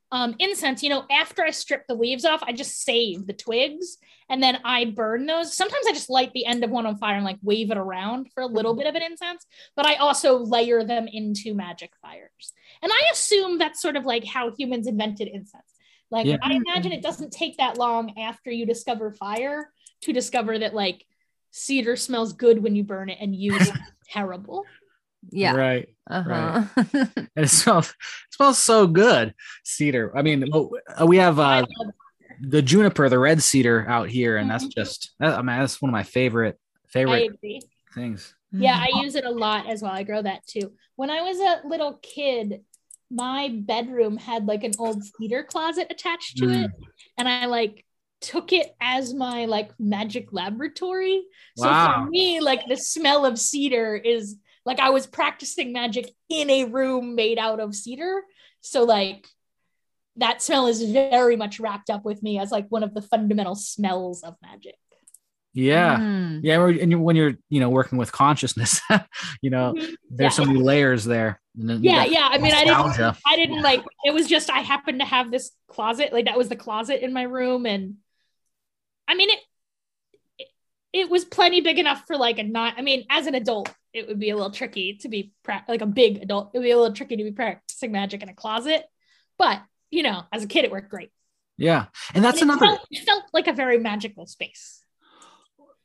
um, incense, you know, after I strip the leaves off, I just save the twigs and then I burn those. Sometimes I just light the end of one on fire and like wave it around for a little bit of an incense, but I also layer them into magic fires. And I assume that's sort of like how humans invented incense. Like yeah. I imagine it doesn't take that long after you discover fire to discover that like cedar smells good when you burn it and you is terrible. Yeah. Right. Uh-huh. Right. And it smells, it smells so good. Cedar. I mean, we have uh, the juniper, the red cedar out here. And that's just, I mean, that's one of my favorite, favorite things. Yeah. I use it a lot as well. I grow that too. When I was a little kid, my bedroom had like an old cedar closet attached to mm. it. And I like took it as my like magic laboratory. So wow. for me, like the smell of cedar is like I was practicing magic in a room made out of cedar. So like that smell is very much wrapped up with me as like one of the fundamental smells of magic. Yeah. Mm. Yeah. And when you're, you know, working with consciousness, you know, mm-hmm. there's yeah. so many layers there. Yeah. Yeah. I mean, I didn't, I didn't like, it was just, I happened to have this closet. Like that was the closet in my room. And I mean, it, it, it was plenty big enough for like a not, I mean, as an adult, it would be a little tricky to be pra- like a big adult. It would be a little tricky to be practicing magic in a closet, but you know, as a kid, it worked great. Yeah. And that's and it another, felt, it felt like a very magical space.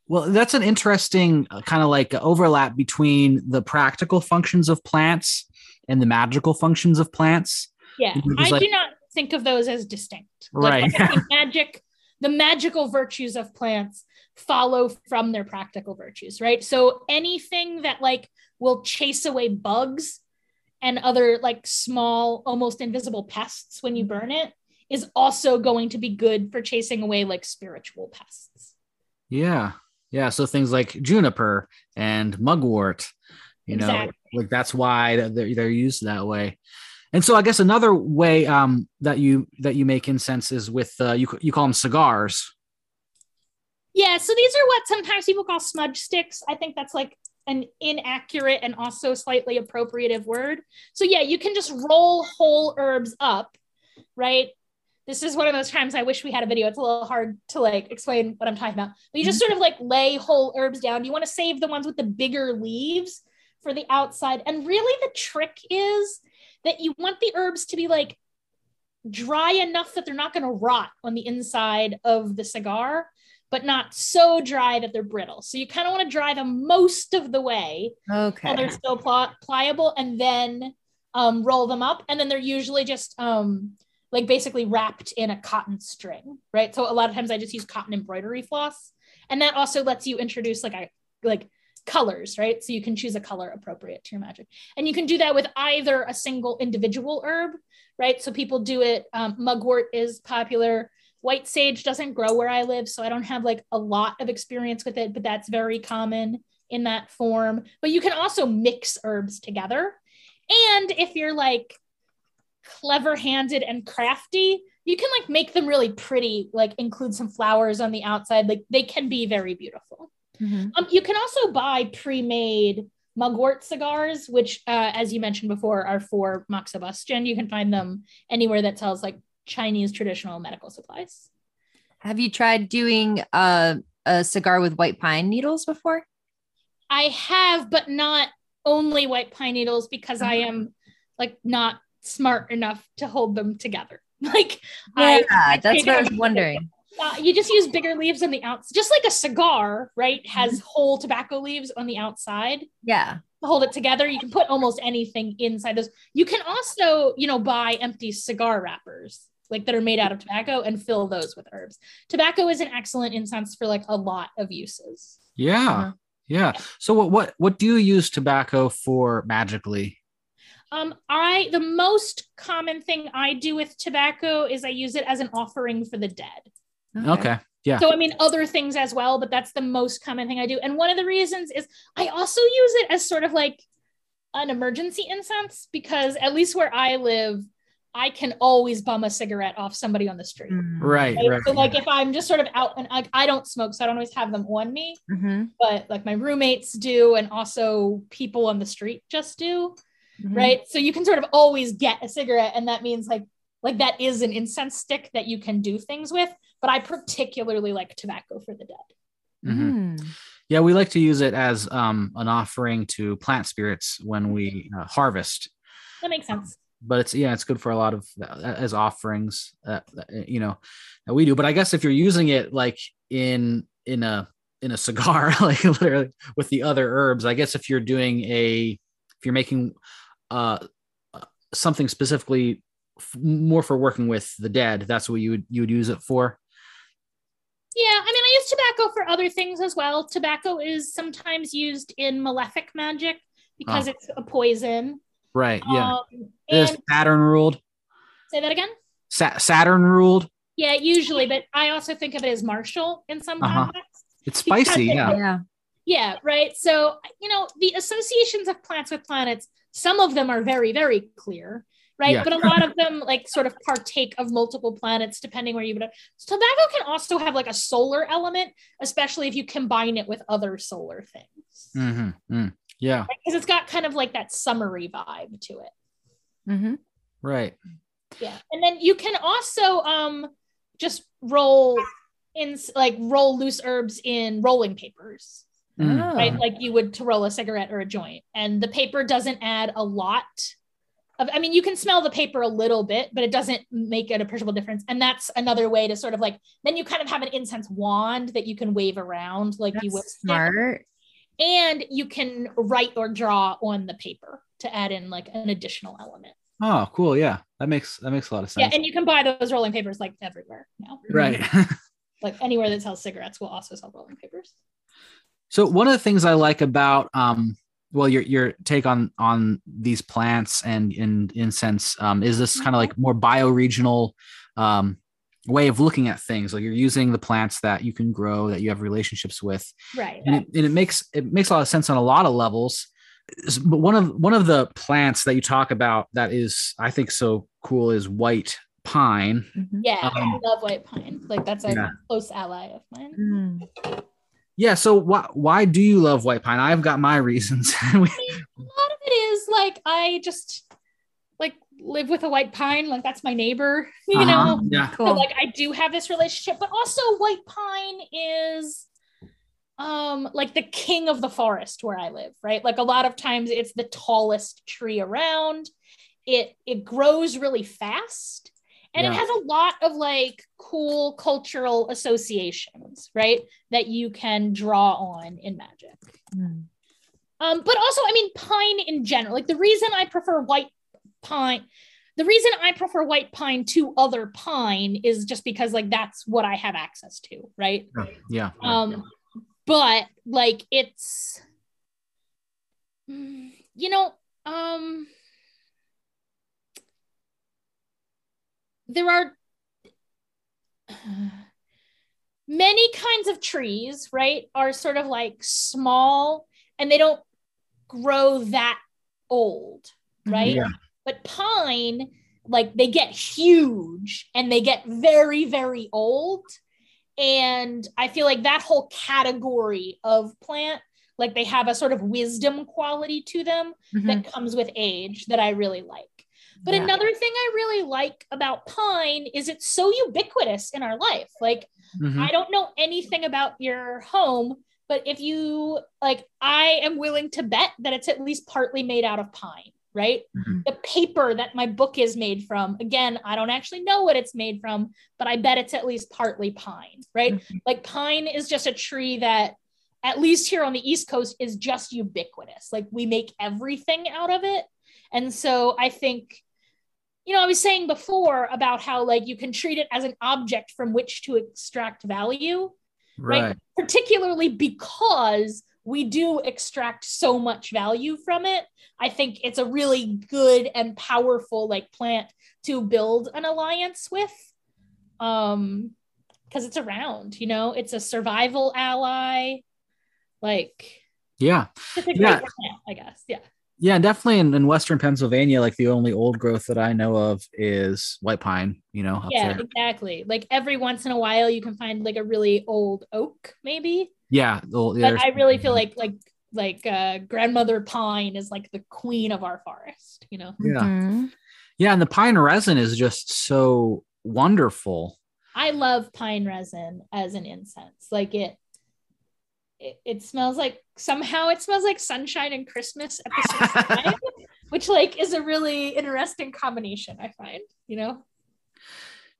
Well, that's an interesting uh, kind of like overlap between the practical functions of plants and the magical functions of plants. Yeah. I like, do not think of those as distinct. Right. Like, like magic, the magical virtues of plants follow from their practical virtues, right? So anything that like will chase away bugs and other like small, almost invisible pests when you burn it is also going to be good for chasing away like spiritual pests. Yeah. Yeah. So things like juniper and mugwort, you know, exactly. like that's why they're, they're used that way. And so I guess another way um, that you that you make incense is with, uh, you you call them cigars. Yeah, so these are what sometimes people call smudge sticks. I think that's like an inaccurate and also slightly appropriative word. So yeah, you can just roll whole herbs up, right? This is one of those times I wish we had a video. It's a little hard to like explain what I'm talking about. But you just sort of like lay whole herbs down. You want to save the ones with the bigger leaves for the outside. And really the trick is that you want the herbs to be like dry enough that they're not going to rot on the inside of the cigar, but not so dry that they're brittle. So you kind of want to dry them most of the way okay. while they're still pl- pliable and then um, roll them up. And then they're usually just um, like basically wrapped in a cotton string, right? So a lot of times I just use cotton embroidery floss. And that also lets you introduce like a, like colors, right? So you can choose a color appropriate to your magic. And you can do that with either a single individual herb, right? So people do it, um, mugwort is popular. White sage doesn't grow where I live, so I don't have like a lot of experience with it, but that's very common in that form. But you can also mix herbs together. And if you're like clever-handed and crafty, you can like make them really pretty, like include some flowers on the outside. Like they can be very beautiful. Mm-hmm. Um, you can also buy pre-made mugwort cigars, which, uh, as you mentioned before, are for moxibustion. You can find them anywhere that sells like Chinese traditional medical supplies. Have you tried doing uh, a cigar with white pine needles before? I have, but not only white pine needles, because I am like not smart enough to hold them together. Like, yeah, I, that's what I was wondering. Uh, you just use bigger leaves on the outside, just like a cigar, right? Has mm-hmm. whole tobacco leaves on the outside. Yeah. To hold it together. You can put almost anything inside those. You can also, you know, buy empty cigar wrappers, like that are made out of tobacco, and fill those with herbs. Tobacco is an excellent incense for like a lot of uses. Yeah. Uh-huh. Yeah. So what, what, what do you use tobacco for magically? Um, I, the most common thing I do with tobacco is I use it as an offering for the dead. Okay. okay. Yeah. So, I mean, other things as well, but that's the most common thing I do. And one of the reasons is I also use it as sort of like an emergency incense, because at least where I live, I can always bum a cigarette off somebody on the street. Right. Right. right. So like if I'm just sort of out, and I, I don't smoke, so I don't always have them on me, mm-hmm. but like my roommates do. And also people on the street just do. Mm-hmm. Right. So you can sort of always get a cigarette. And that means like, like that is an incense stick that you can do things with. But I particularly like tobacco for the dead. Mm-hmm. Mm. Yeah, we like to use it as um, an offering to plant spirits when we uh, harvest. That makes sense. But it's, yeah, it's good for a lot of, uh, as offerings, uh, you know, that we do. But I guess if you're using it like in, in a, in a cigar, like literally with the other herbs, I guess if you're doing a, if you're making uh, something specifically f- more for working with the dead, that's what you would, you would use it for. Yeah, I mean, I use tobacco for other things as well. Tobacco is sometimes used in malefic magic because oh. it's a poison. Right, yeah. Um, is Saturn ruled? Say that again? Sa- Saturn ruled? Yeah, usually, but I also think of it as martial in some uh-huh. contexts. It's spicy, it, yeah. yeah. Yeah, right? So, you know, the associations of plants with planets, some of them are very, very clear. Right. Yeah. But a lot of them like sort of partake of multiple planets, depending where you would have. So tobacco can also have like a solar element, especially if you combine it with other solar things. Mm-hmm. Mm. Yeah. Because right? it's got kind of like that summery vibe to it. Mm-hmm. Right. Yeah. And then you can also um, just roll in, like roll loose herbs in rolling papers. Mm. Right. Like you would to roll a cigarette or a joint. And the paper doesn't add a lot. I mean, you can smell the paper a little bit, but it doesn't make an appreciable difference. And that's another way to sort of like, then you kind of have an incense wand that you can wave around like that's you would. Smart. And you can write or draw on the paper to add in like an additional element. Oh, cool. Yeah. That makes, that makes a lot of sense. Yeah. And you can buy those rolling papers like everywhere now. Right. Like anywhere that sells cigarettes will also sell rolling papers. So one of the things I like about, um, well, your your take on on these plants and, and incense um, is this kind of like more bioregional um, way of looking at things. Like you're using the plants that you can grow, that you have relationships with, right? And it, and it makes it makes a lot of sense on a lot of levels. But one of one of the plants that you talk about that is, I think, so cool is white pine. Yeah, um, I love white pine. Like that's a yeah. close ally of mine. Mm. Yeah. So why, why do you love white pine? I've got my reasons. A lot of it is like, I just like live with a white pine. Like that's my neighbor, you uh-huh. know, yeah. cool. So like I do have this relationship, but also white pine is um, like the king of the forest where I live, right? Like a lot of times it's the tallest tree around. It, it grows really fast. And yeah. it has a lot of like cool cultural associations, right? That you can draw on in magic. Mm. Um, but also, I mean, pine in general, like the reason I prefer white pine, the reason I prefer white pine to other pine is just because like, that's what I have access to, right? Yeah. yeah. Um, yeah. But like, it's, you know, um, there are many kinds of trees, right? Are sort of like small and they don't grow that old, right? Yeah. But pine, like they get huge and they get very, very old. And I feel like that whole category of plant, like they have a sort of wisdom quality to them mm-hmm. that comes with age that I really like. But yeah. another thing I really like about pine is it's so ubiquitous in our life. Like, mm-hmm. I don't know anything about your home, but if you, like, I am willing to bet that it's at least partly made out of pine, right? Mm-hmm. The paper that my book is made from, again, I don't actually know what it's made from, but I bet it's at least partly pine, right? Mm-hmm. Like pine is just a tree that, at least here on the East Coast, is just ubiquitous. Like we make everything out of it. And so I think, you know, I was saying before about how like you can treat it as an object from which to extract value, right? right? Particularly because we do extract so much value from it. I think it's a really good and powerful like plant to build an alliance with um, because it's around, you know, it's a survival ally. Like, yeah, it's a great yeah. plant, I guess. Yeah. Yeah, definitely in, in Western Pennsylvania, like the only old growth that I know of is white pine, you know? Up yeah, there. Exactly. Like every once in a while you can find like a really old oak maybe. Yeah. The, but I really feel like, like, like uh, grandmother pine is like the queen of our forest, you know? Yeah. Mm-hmm. Yeah. And the pine resin is just so wonderful. I love pine resin as an incense. Like it, It, it smells like somehow it smells like sunshine and Christmas at the same time, which like is a really interesting combination, I find, you know?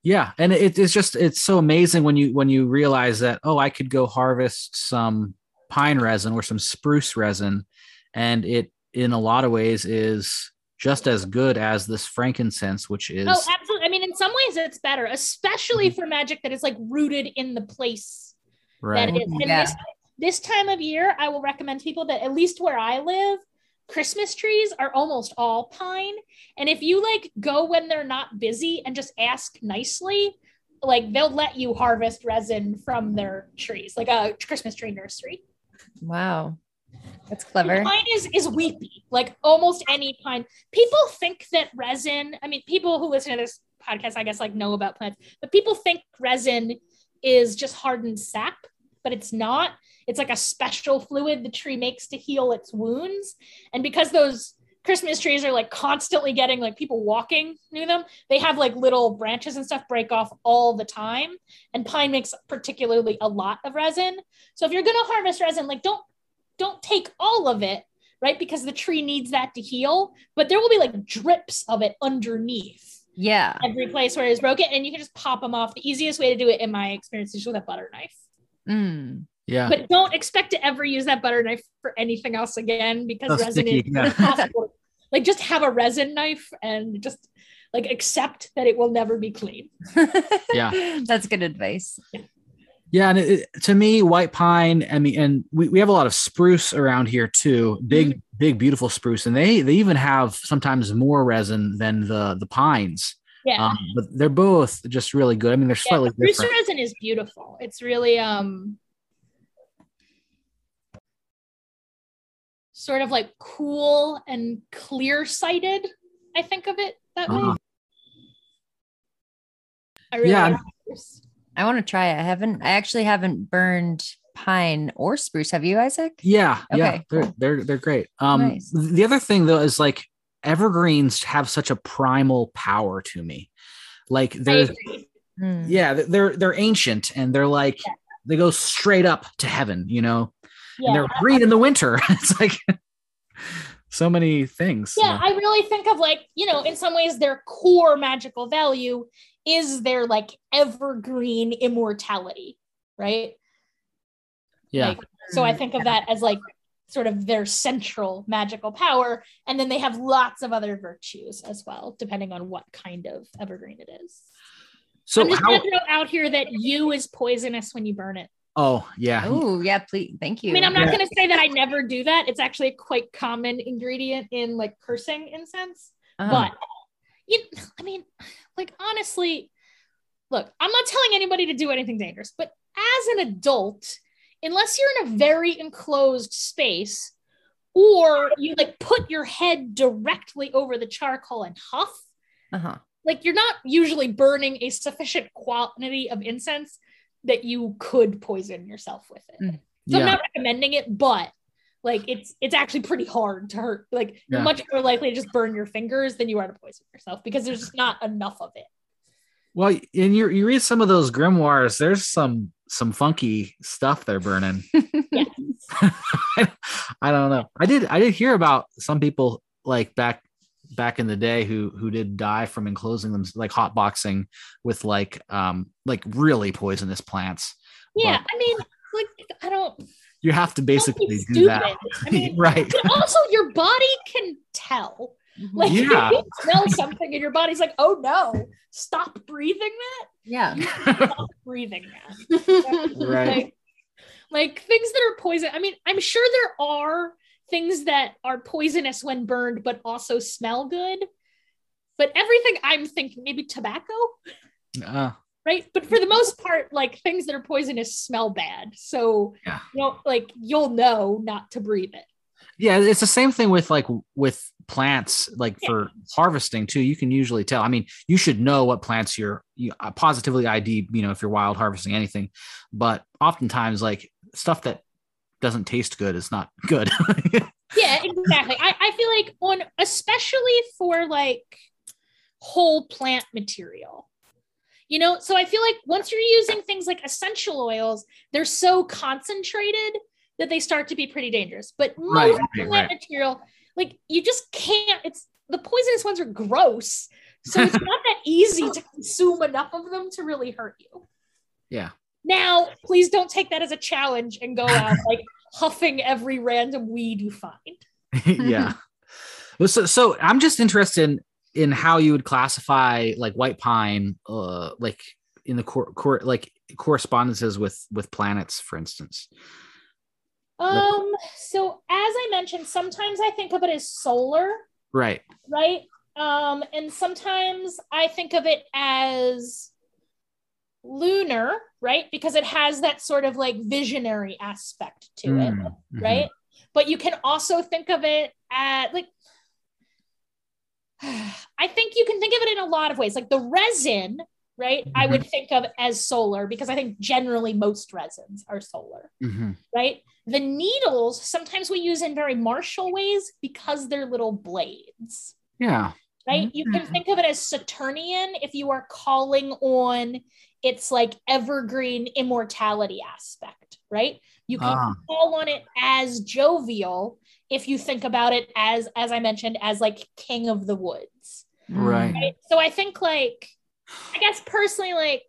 Yeah. And it, it's just, it's so amazing when you, when you realize that, oh, I could go harvest some pine resin or some spruce resin. And it, in a lot of ways is just as good as this frankincense, which is. Oh, absolutely. I mean, in some ways it's better, especially for magic that is like rooted in the place. Right. That it is. And yeah. this, This time of year, I will recommend to people that at least where I live, Christmas trees are almost all pine. And if you like go when they're not busy and just ask nicely, like they'll let you harvest resin from their trees, like a Christmas tree nursery. Wow. That's clever. And pine is, is weepy, like almost any pine. People think that resin, I mean, people who listen to this podcast, I guess like know about plants, but people think resin is just hardened sap, but it's not. It's like a special fluid the tree makes to heal its wounds. And because those Christmas trees are like constantly getting like people walking near them, they have like little branches and stuff break off all the time. And pine makes particularly a lot of resin. So if you're going to harvest resin, like don't, don't take all of it, right? Because the tree needs that to heal, but there will be like drips of it underneath. Yeah. Every place where it's broken, and you can just pop them off. The easiest way to do it in my experience is with a butter knife. Mm. Yeah. But don't expect to ever use that butter knife for anything else again, because oh, resin sticky, is yeah. impossible. Like just have a resin knife and just like accept that it will never be clean. Yeah. That's good advice. Yeah. yeah and it, to me, white pine, I mean, and we, we have a lot of spruce around here too. Big, mm-hmm. big, beautiful spruce. And they, they even have sometimes more resin than the, the pines. Yeah. Um, but they're both just really good. I mean, they're slightly yeah, different. Spruce resin is beautiful. It's really, um, sort of like cool and clear-sighted. I think of it that uh-huh. way. I really yeah. like this. I want to try it. I haven't, I actually haven't burned pine or spruce. Have you, Isaac? Yeah. Okay. Yeah. They're, they're, they're great. Um, nice. The other thing though, is like evergreens have such a primal power to me. Like they're, yeah, they're, they're ancient and they're like, yeah. they go straight up to heaven, you know? Yeah. And they're green in the winter. It's like so many things. Yeah, I really think of like, you know, in some ways their core magical value is their like evergreen immortality, right? Yeah. Like, so I think of that as like sort of their central magical power. And then they have lots of other virtues as well, depending on what kind of evergreen it is. So I'm just how- gonna throw out here that yew is poisonous when you burn it. Oh, yeah. Oh, yeah, please. Thank you. I mean, I'm not yeah. going to say that I never do that. It's actually a quite common ingredient in like cursing incense. Oh. But, you know, I mean, like, honestly, look, I'm not telling anybody to do anything dangerous, but as an adult, unless you're in a very enclosed space or you like put your head directly over the charcoal and huff, uh-huh. like you're not usually burning a sufficient quantity of incense that you could poison yourself with it. Mm. So yeah. I'm not recommending it, but like it's it's actually pretty hard to hurt. Like yeah. you're much more likely to just burn your fingers than you are to poison yourself because there's just not enough of it. Well, and you you read some of those grimoires, there's some some funky stuff they're burning. Yes. I don't know. I did I did hear about some people like back back in the day who who did die from enclosing them, like hot boxing with like um like really poisonous plants. Yeah, but I mean, like I don't you have to basically do that. I mean, right. But also your body can tell. Like yeah. you smell something and your body's like, oh no, stop breathing that. Yeah. Stop breathing that. Right. Like, like things that are poison. I mean, I'm sure there are things that are poisonous when burned, but also smell good. But everything I'm thinking, maybe tobacco. Uh, right. But for the most part, like things that are poisonous smell bad. So yeah. you know, like you'll know not to breathe it. Yeah, it's the same thing with like with plants, like yeah. for harvesting too. You can usually tell. I mean, you should know what plants you're you positively I D, you know, if you're wild harvesting anything. But oftentimes, like stuff that doesn't taste good is not good. Yeah, exactly. I, I feel like on especially for like whole plant material. You know, so I feel like once you're using things like essential oils, they're so concentrated that they start to be pretty dangerous. But most right, plant right. material, like you just can't, it's the poisonous ones are gross. So it's not that easy to consume enough of them to really hurt you. Yeah. Now, please don't take that as a challenge and go out like huffing every random weed you find. Yeah. Well, so, so I'm just interested in, in how you would classify like white pine, uh, like in the cor- cor- like correspondences with, with planets, for instance. Um, so as I mentioned, sometimes I think of it as solar. Right. Right. Um, and sometimes I think of it as lunar, right? Because it has that sort of like visionary aspect to mm. it. Right. Mm-hmm. But you can also think of it at like, I think you can think of it in a lot of ways. Like the resin, right? Mm-hmm. I would think of as solar because I think generally most resins are solar, mm-hmm. right? The needles, sometimes we use in very martial ways because they're little blades. Yeah. Right? You can think of it as Saturnian if you are calling on its like evergreen immortality aspect, right? You can ah. call on it as jovial if you think about it as, as I mentioned, as like king of the woods. Right. Right? So I think like, I guess personally, like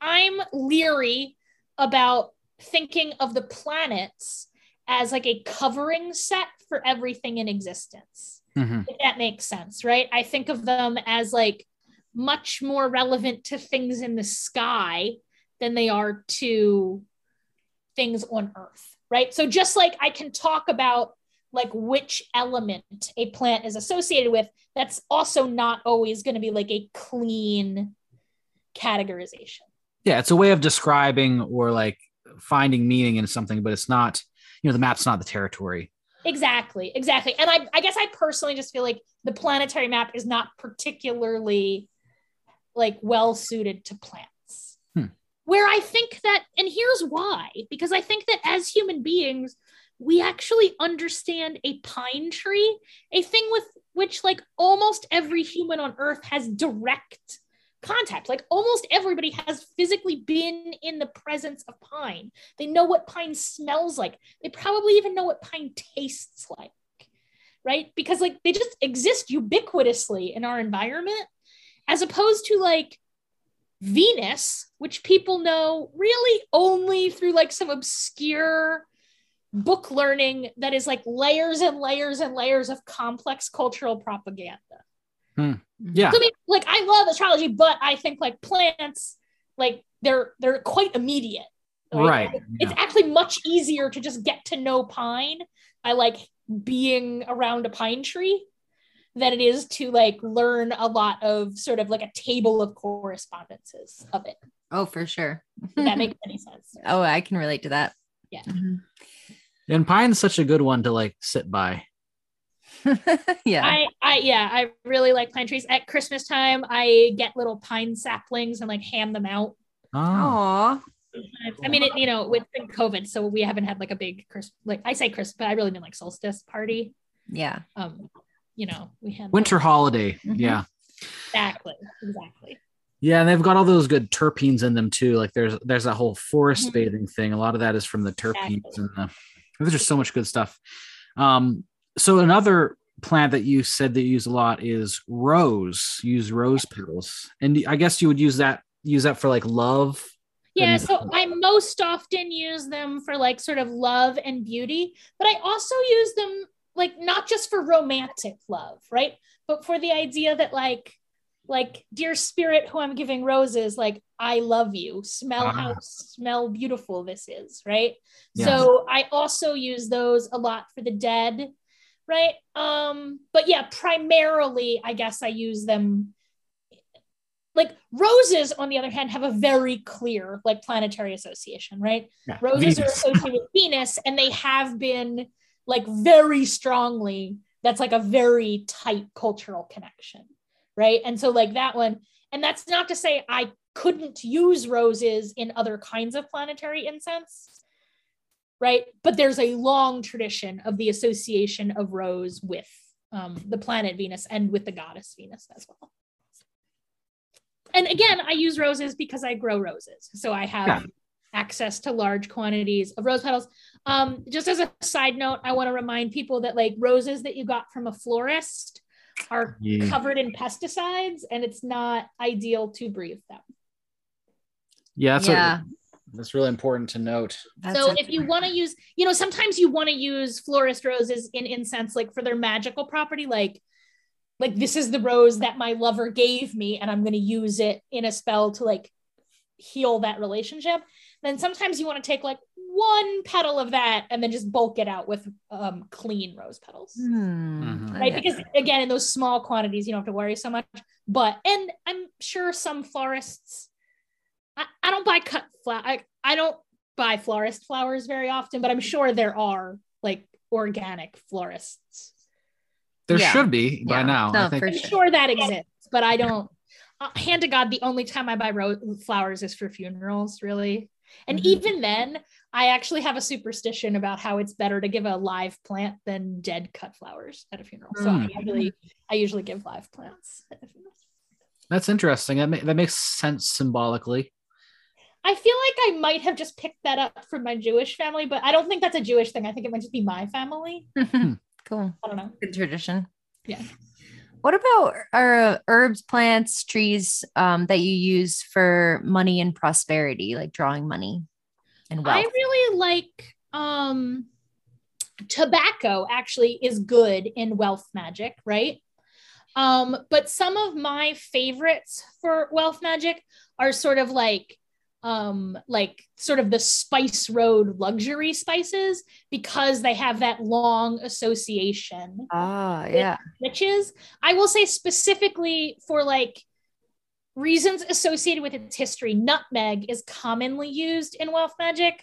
I'm leery about thinking of the planets as like a covering set for everything in existence, mm-hmm. if that makes sense, right? I think of them as like much more relevant to things in the sky than they are to things on Earth, right? So just like I can talk about like which element a plant is associated with, that's also not always going to be like a clean categorization. Yeah, it's a way of describing or like finding meaning in something, but it's not, you know, the map's not the territory. Exactly, exactly. And I, I guess I personally just feel like the planetary map is not particularly like well-suited to plants. Hmm. Where I think that, and here's why, because I think that as human beings, we actually understand a pine tree, a thing with which like almost every human on Earth has direct contact. Like almost everybody has physically been in the presence of pine. They know what pine smells like. They probably even know what pine tastes like, right? Because like they just exist ubiquitously in our environment, as opposed to like Venus, which people know really only through like some obscure book learning that is like layers and layers and layers of complex cultural propaganda. Hmm. Yeah. So I mean, like I love astrology, but I think like plants, like they're they're quite immediate. Right. Right. It's yeah. actually much easier to just get to know pine by like being around a pine tree than it is to like learn a lot of sort of like a table of correspondences of it. Oh, for sure. If that makes any sense. Oh, I can relate to that. Yeah. Mm-hmm. And pine's such a good one to like sit by. Yeah. I, I, yeah, I really like pine trees. At Christmas time, I get little pine saplings and like hand them out. Oh. I mean, it, you know, it's been COVID, so we haven't had like a big Christmas, like I say Christmas, but I really mean like solstice party. Yeah. Um, you know, we had winter like, holiday. Mm-hmm. Yeah. Exactly. Exactly. Yeah, and they've got all those good terpenes in them too. Like there's there's that whole forest mm-hmm. bathing thing. A lot of that is from the terpenes exactly. and the, there's just so much good stuff. Um, so another plant that you said that you use a lot is rose. You use rose petals, and I guess you would use that use that for like love. Yeah, so I most often use them for like sort of love and beauty, but I also use them like not just for romantic love, right? But for the idea that like, like dear spirit who I'm giving roses, like I love you, smell ah. how smell beautiful this is, right? Yes. So I also use those a lot for the dead, right? Um, but yeah, primarily, I guess I use them. Like roses, on the other hand, have a very clear like planetary association, right? Yeah, roses Venus. Are associated with Venus, and they have been like very strongly. That's like a very tight cultural connection, right? And so like that one, and that's not to say I couldn't use roses in other kinds of planetary incense, right? But there's a long tradition of the association of rose with um, the planet Venus and with the goddess Venus as well. And again, I use roses because I grow roses. So I have yeah. access to large quantities of rose petals. Um, just as a side note, I want to remind people that like roses that you got from a florist are yeah. covered in pesticides, and it's not ideal to breathe them. Yeah, that's, yeah. A, that's really important to note. That's so if you want to use, you know, sometimes you want to use florist roses in incense, like for their magical property, like Like this is the rose that my lover gave me, and I'm going to use it in a spell to like heal that relationship. Then sometimes you want to take like one petal of that and then just bulk it out with um, clean rose petals, mm-hmm. right? Because again, in those small quantities, you don't have to worry so much. But and I'm sure some florists, I, I don't buy cut flower, I, I don't buy florist flowers very often, but I'm sure there are like organic florists. There yeah. should be by yeah. now. No, I think. For sure. I'm sure that exists, but I don't. Uh, hand to God, the only time I buy rose flowers is for funerals, really. And mm-hmm. even then, I actually have a superstition about how it's better to give a live plant than dead cut flowers at a funeral. Mm. So I usually, I usually give live plants at a funeral. That's interesting. That ma- that makes sense symbolically. I feel like I might have just picked that up from my Jewish family, but I don't think that's a Jewish thing. I think it might just be my family. Cool. I don't know. Good tradition. Yeah. What about our herbs, plants, trees um, that you use for money and prosperity, like drawing money and wealth? I really like um, tobacco. Actually, is good in wealth magic, right? Um, but some of my favorites for wealth magic are sort of like. Um, like sort of the spice road luxury spices, because they have that long association. Ah, yeah. Witches. I will say specifically for like reasons associated with its history, nutmeg is commonly used in wealth magic.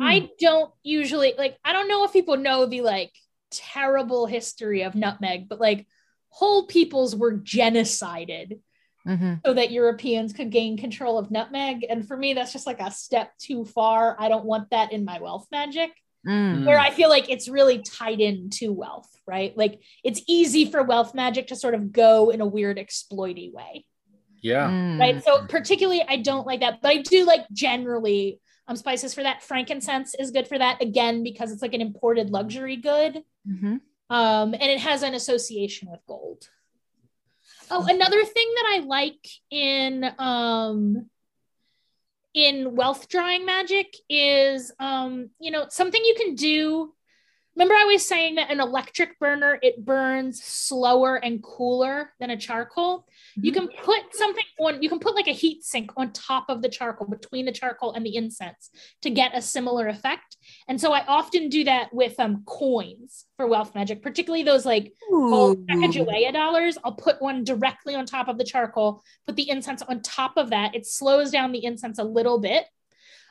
Hmm. I don't usually like, I don't know if people know the like terrible history of nutmeg, but like whole peoples were genocided. Mm-hmm. So that Europeans could gain control of nutmeg. And for me, that's just like a step too far. I don't want that in my wealth magic, mm. where I feel like it's really tied into wealth, right? Like it's easy for wealth magic to sort of go in a weird exploity way. Yeah. Mm. Right. So particularly, I don't like that, but I do like generally um, spices for that. Frankincense is good for that, again, because it's like an imported luxury good. Mm-hmm. Um, and it has an association with gold. Oh, another thing that I like in um, in wealth drawing magic is, um, you know, something you can do. Remember, I was saying that an electric burner, it burns slower and cooler than a charcoal. Mm-hmm. You can put something on, you can put like a heat sink on top of the charcoal, between the charcoal and the incense, to get a similar effect. And so I often do that with um coins for wealth magic, particularly those like old Sacagawea dollars. I'll put one directly on top of the charcoal, put the incense on top of that. It slows down the incense a little bit,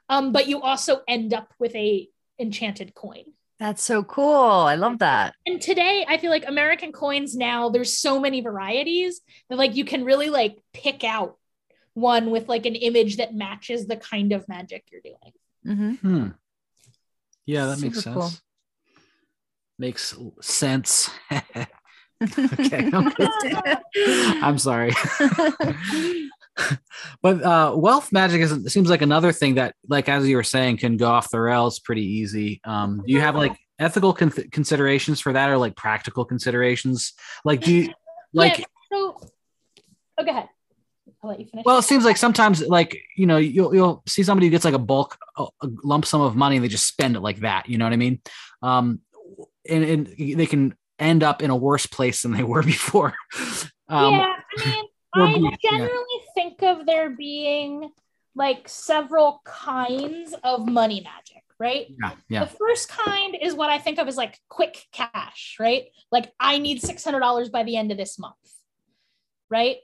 um, but you also end up with a enchanted coin. That's so cool. I love that. And today I feel like American coins now, there's so many varieties that like you can really like pick out one with like an image that matches the kind of magic you're doing. Mm-hmm. Hmm. Yeah, that Super makes sense. Cool. Makes sense. Okay. I'm sorry. But uh, wealth magic is, seems like another thing that, like, as you were saying, can go off the rails pretty easy. Um, do you have like ethical con- considerations for that, or like practical considerations? Like, do you like, yeah, so, oh, go ahead. I'll let you finish. Well, it seems like sometimes, like, you know, you'll, you'll see somebody who gets like a bulk, a lump sum of money, and they just spend it like that. You know what I mean? Um, and, and they can end up in a worse place than they were before. Um, yeah, I mean, I be, generally yeah. think of there being like several kinds of money magic, right? Yeah, yeah. The first kind is what I think of as like quick cash, right? Like, I need six hundred dollars by the end of this month, right?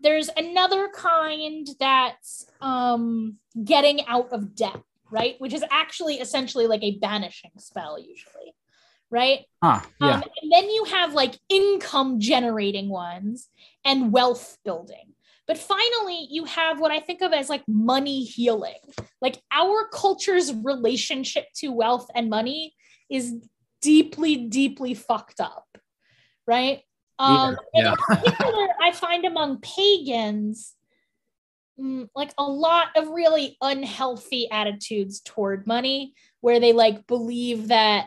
There's another kind that's um, getting out of debt, right? Which is actually essentially like a banishing spell usually, right? Ah, yeah. Um, and then you have like income generating ones and wealth building. But finally, you have what I think of as like money healing. Like, our culture's relationship to wealth and money is deeply, deeply fucked up, right? Um, yeah. Yeah. In particular, I find among pagans, like, a lot of really unhealthy attitudes toward money, where they like believe that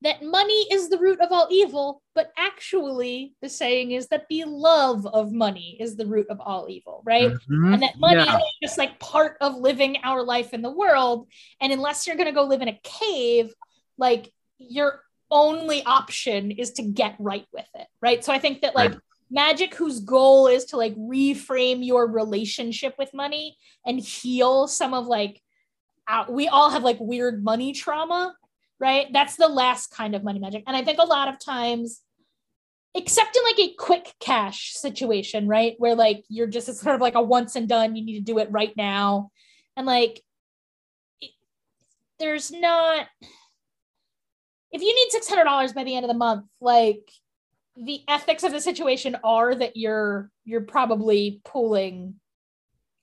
that money is the root of all evil, but actually the saying is that the love of money is the root of all evil, right? Mm-hmm. And that money yeah. is just like part of living our life in the world. And unless you're going to go live in a cave, like, your only option is to get right with it, right? So I think that like right. magic whose goal is to like reframe your relationship with money and heal some of like, uh, we all have like weird money trauma, right? That's the last kind of money magic. And I think a lot of times, except in like a quick cash situation, right? Where like, you're just, it's sort of like a once and done, you need to do it right now. And like, it, there's not, if you need six hundred dollars by the end of the month, like, the ethics of the situation are that you're, you're probably pulling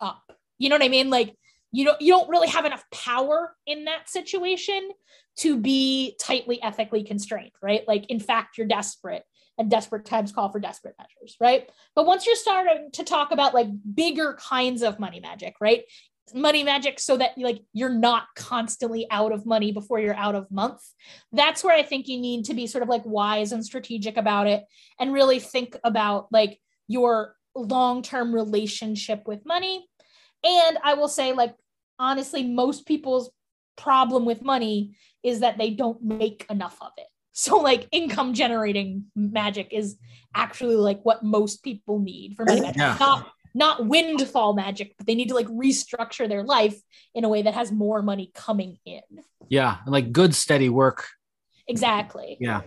up, you know what I mean? Like, you don't, you don't really have enough power in that situation to be tightly ethically constrained, right? Like, in fact, you're desperate, and desperate times call for desperate measures, right? But once you're starting to talk about like bigger kinds of money magic, right? Money magic so that like you're not constantly out of money before you're out of month. That's where I think you need to be sort of like wise and strategic about it, and really think about like your long-term relationship with money. And I will say, like, honestly, most people's problem with money is that they don't make enough of it. So like, income generating magic is actually like what most people need for money magic. Yeah. Not, not windfall magic, but they need to like restructure their life in a way that has more money coming in. Yeah. And like good, steady work. Exactly. Yeah.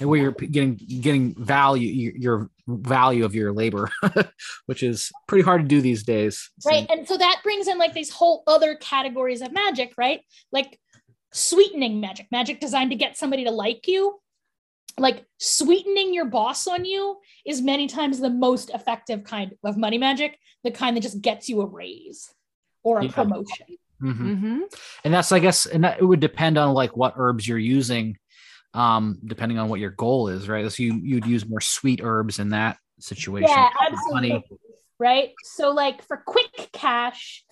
And where you're getting, getting value, your value of your labor, which is pretty hard to do these days. So. Right. And so that brings in like these whole other categories of magic, right? Like sweetening magic, magic designed to get somebody to like you. Like sweetening your boss on you is many times the most effective kind of money magic, the kind that just gets you a raise or a yeah. promotion. Mm-hmm. Mm-hmm. And that's, I guess, and that, it would depend on like what herbs you're using. Um, depending on what your goal is, right? So you, you'd use more sweet herbs in that situation. Yeah, absolutely. Money. Right. So like for quick cash,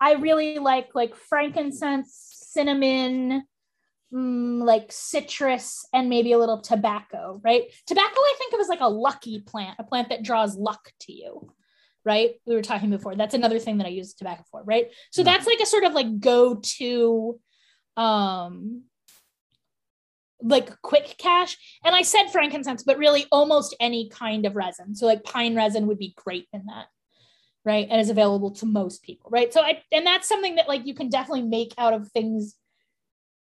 I really like like frankincense, cinnamon, mm, like citrus, and maybe a little tobacco, right? Tobacco, I think of as like a lucky plant, a plant that draws luck to you, right? We were talking before. That's another thing that I use tobacco for, right? So yeah. that's like a sort of like go-to, um, like quick cash. And I said frankincense, but really almost any kind of resin. So like pine resin would be great in that, right? And is available to most people, right? So I, and that's something that like you can definitely make out of things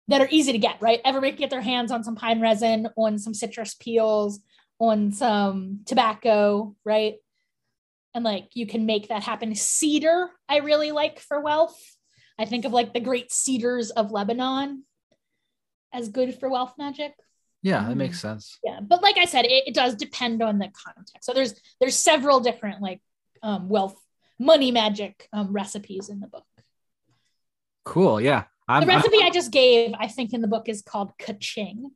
that are easy to get, right? Everybody can get their hands on some pine resin, on some citrus peels, on some tobacco, right? And like you can make that happen. Cedar, I really like for wealth. I think of like the great cedars of Lebanon as good for wealth magic. Yeah, that makes sense. Yeah, but like I said, it, it does depend on the context. So there's there's several different like um, wealth money magic um, recipes in the book. Cool. Yeah. I'm, the recipe I'm, I just gave, I think, in the book is called ka-ching.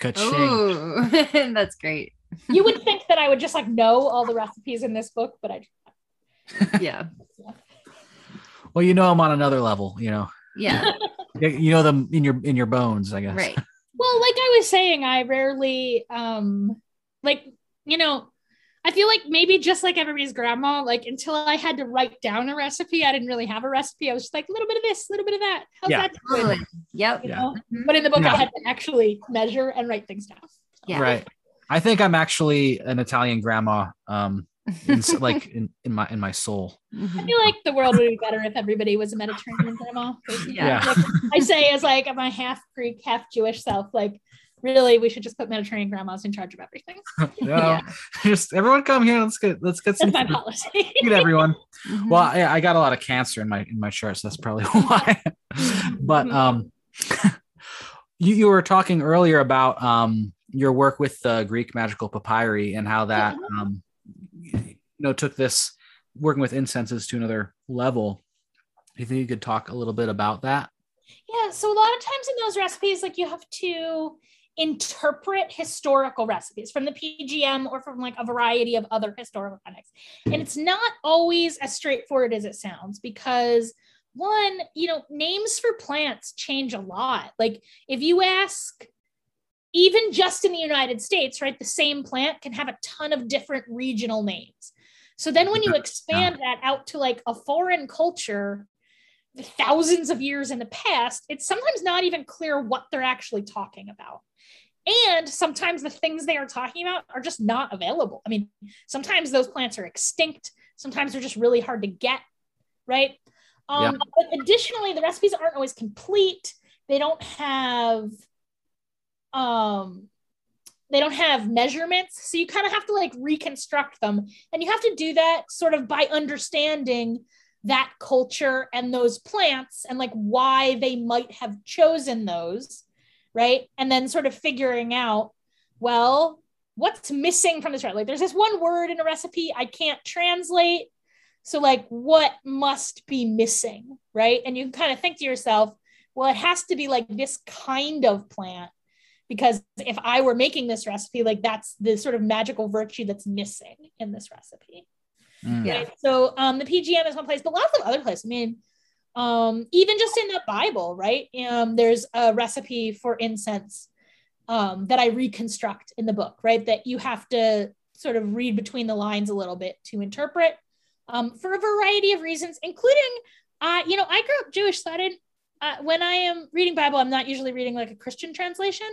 Ka-ching. Ooh, that's great. You would think that I would just like know all the recipes in this book, but I. Yeah. yeah. Well, you know, I'm on another level, you know. Yeah. You know them in your in your bones, I guess. Right. Well, like I was saying, I rarely, um, like, you know, I feel like maybe just like everybody's grandma, like until I had to write down a recipe, I didn't really have a recipe. I was just like a little bit of this, a little bit of that. How's yeah. that totally. Yep. You yeah. know? But in the book, yeah. I had to actually measure and write things down. So. Yeah. Right. I think I'm actually an Italian grandma, um, in, like in, in my in my soul. I feel like the world would be better if everybody was a Mediterranean grandma. Yeah. yeah. Like I say as like my half Greek, half Jewish self, like really we should just put Mediterranean grandmas in charge of everything. yeah. Just everyone come here. Let's get let's get some that's my policy. Eat everyone. Mm-hmm. Well, I, I got a lot of cancer in my in my shirt, so that's probably why. But um you you were talking earlier about um your work with the uh, Greek magical papyri and how that yeah. um you know took this working with incenses to another level. Do you think you could talk a little bit about that? Yeah, so a lot of times in those recipes, like you have to interpret historical recipes from the P G M or from like a variety of other historical contexts. And it's not always as straightforward as it sounds because one, you know, names for plants change a lot. Like if you ask even just in the United States, right, the same plant can have a ton of different regional names. So then when you expand that out to like a foreign culture, thousands of years in the past, it's sometimes not even clear what they're actually talking about. And sometimes the things they are talking about are just not available. I mean, sometimes those plants are extinct. Sometimes they're just really hard to get, right? Um, yeah. But additionally, the recipes aren't always complete. They don't have... Um, they don't have measurements. So you kind of have to like reconstruct them. And you have to do that sort of by understanding that culture and those plants and like why they might have chosen those, right? And then sort of figuring out, well, what's missing from this, right? Like there's this one word in a recipe I can't translate. So like what must be missing, right? And you can kind of think to yourself, well, it has to be like this kind of plant. Because if I were making this recipe, like that's the sort of magical virtue that's missing in this recipe. Mm. Yeah. Right? So um, the P G M is one place, but lots of other places. I mean, um, even just in the Bible, right? Um, there's a recipe for incense um, that I reconstruct in the book, right? That you have to sort of read between the lines a little bit to interpret um, for a variety of reasons, including, uh, you know, I grew up Jewish, so I didn't, uh, when I am reading Bible, I'm not usually reading like a Christian translation.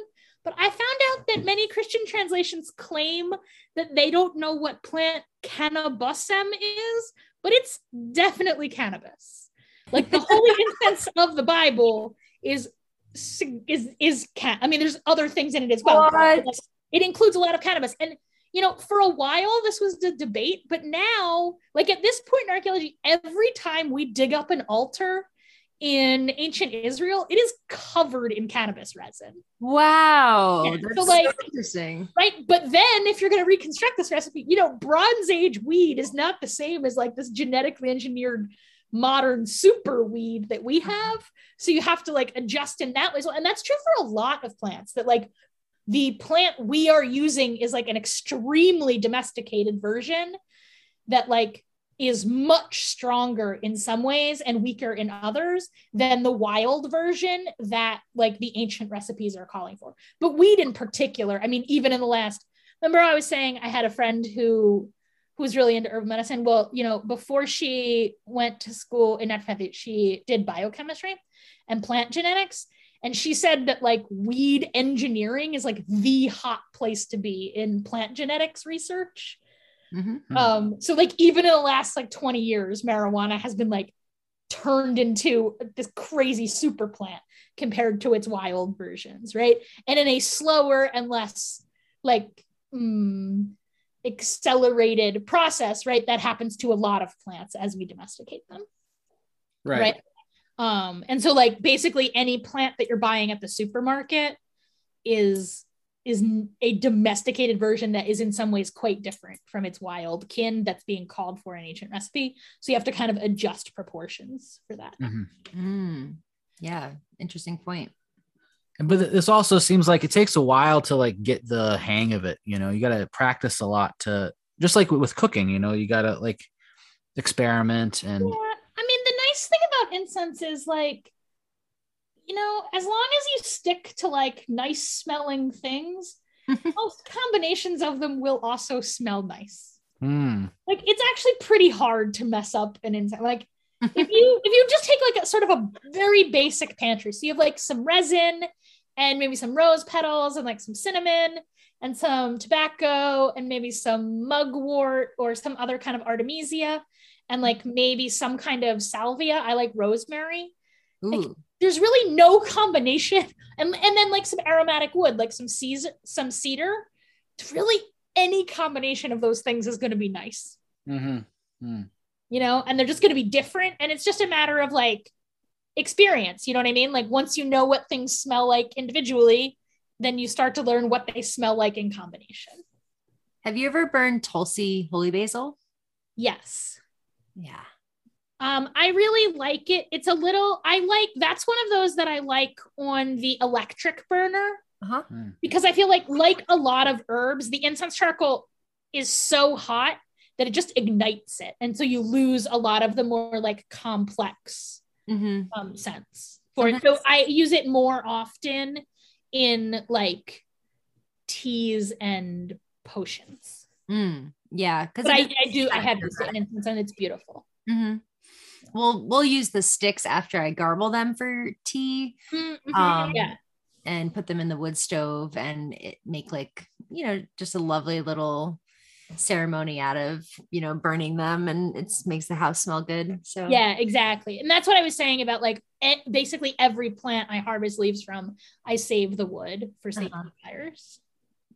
But I found out that many Christian translations claim that they don't know what plant cannabusem is, but it's definitely cannabis. Like the holy incense of the Bible is, is, is can- I mean, there's other things in it as well. What? It includes a lot of cannabis. And, you know, for a while, this was the debate, but now, like at this point in archaeology, every time we dig up an altar in ancient Israel, it is covered in cannabis resin. Wow. Yeah. That's so like, so interesting. Right. But then if you're going to reconstruct this recipe, you know, Bronze Age weed is not the same as like this genetically engineered modern super weed that we have. So you have to like adjust in that way. And that's true for a lot of plants that like the plant we are using is like an extremely domesticated version that like is much stronger in some ways and weaker in others than the wild version that like the ancient recipes are calling for. But weed in particular, I mean, even in the last, remember I was saying I had a friend who, who was really into herbal medicine. Well, you know, before she went to school in naturopathy, she did biochemistry and plant genetics. And she said that like weed engineering is like the hot place to be in plant genetics research. Mm-hmm. Um, so like even in the last like twenty years, marijuana has been like turned into this crazy super plant compared to its wild versions, right? And in a slower and less like um, accelerated process, right? That happens to a lot of plants as we domesticate them. Right. right? Um, and so like basically any plant that you're buying at the supermarket is is a domesticated version that is in some ways quite different from its wild kin that's being called for in ancient recipe. So you have to kind of adjust proportions for that. Mm-hmm. Mm. Yeah, interesting point. But this also seems like it takes a while to like get the hang of it. You know, you got to practice a lot to, just like with cooking, you know, you got to like experiment. And yeah. I mean, the nice thing about incense is like, you know, as long as you stick to like nice smelling things, most combinations of them will also smell nice. Mm. Like it's actually pretty hard to mess up an incense. Like if you, if you just take like a sort of a very basic pantry, so you have like some resin and maybe some rose petals and like some cinnamon and some tobacco and maybe some mugwort or some other kind of artemisia and like maybe some kind of salvia. I like rosemary. Ooh. Like, there's really no combination. And, and then like some aromatic wood, like some cedar, some cedar. Really any combination of those things is going to be nice. Mm-hmm. Mm. You know, and they're just going to be different. And it's just a matter of like experience. You know what I mean? Like once you know what things smell like individually, then you start to learn what they smell like in combination. Have you ever burned Tulsi holy basil? Yes. Yeah. Um, I really like it. It's a little, I like, that's one of those that I like on the electric burner, uh-huh. mm. because I feel like, like a lot of herbs, the incense charcoal is so hot that it just ignites it. And so you lose a lot of the more like complex mm-hmm. um, scents for it. So I use it more often in like teas and potions. Mm. Yeah. Cause but I, I do, I have this incense and it's beautiful. Mm-hmm. We'll we'll use the sticks after I garble them for tea, mm-hmm, um, yeah. and put them in the wood stove and it make like, you know, just a lovely little ceremony out of, you know, burning them, and it makes the house smell good. So yeah, exactly. And that's what I was saying about like e- basically every plant I harvest leaves from, I save the wood for safety uh-huh. fires.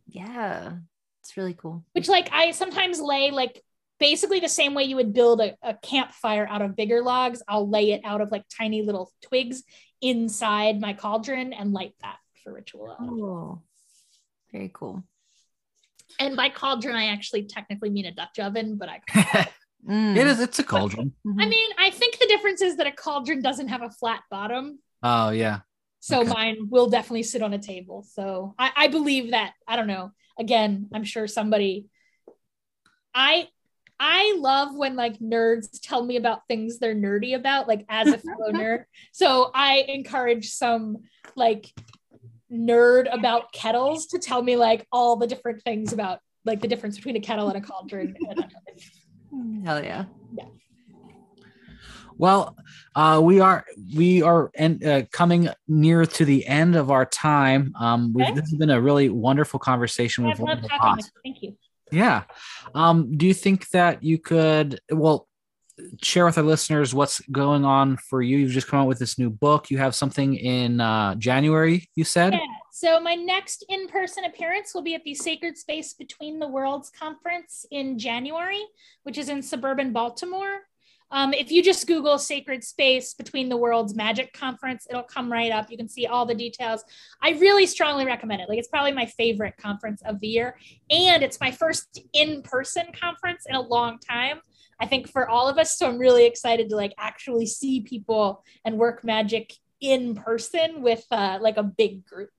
Yeah, it's really cool. Which like I sometimes lay like. Basically the same way you would build a, a campfire out of bigger logs, I'll lay it out of like tiny little twigs inside my cauldron and light that for ritual. Oh, very cool. And by cauldron, I actually technically mean a Dutch oven, but I mm. it is, it's a cauldron. But, I mean, I think the difference is that a cauldron doesn't have a flat bottom. Oh yeah. So okay. Mine will definitely sit on a table. So I, I believe that, I don't know, again, I'm sure somebody, I, I love when like nerds tell me about things they're nerdy about, like as a fellow nerd. So I encourage some like nerd about kettles to tell me like all the different things about like the difference between a kettle and a cauldron. Hell yeah. Yeah. Well, uh, we are we are en- uh, coming near to the end of our time. Um, okay. This has been a really wonderful conversation. With Thank you. Yeah. Um, do you think that you could, well, share with our listeners what's going on for you? You've just come out with this new book. You have something in uh, January, you said? Yeah. So my next in-person appearance will be at the Sacred Space Between the Worlds conference in January, which is in suburban Baltimore. Um, if you just Google Sacred Space Between the Worlds Magic Conference, it'll come right up. You can see all the details. I really strongly recommend it. Like it's probably my favorite conference of the year. And it's my first in-person conference in a long time, I think for all of us. So I'm really excited to like actually see people and work magic in person with uh, like a big group.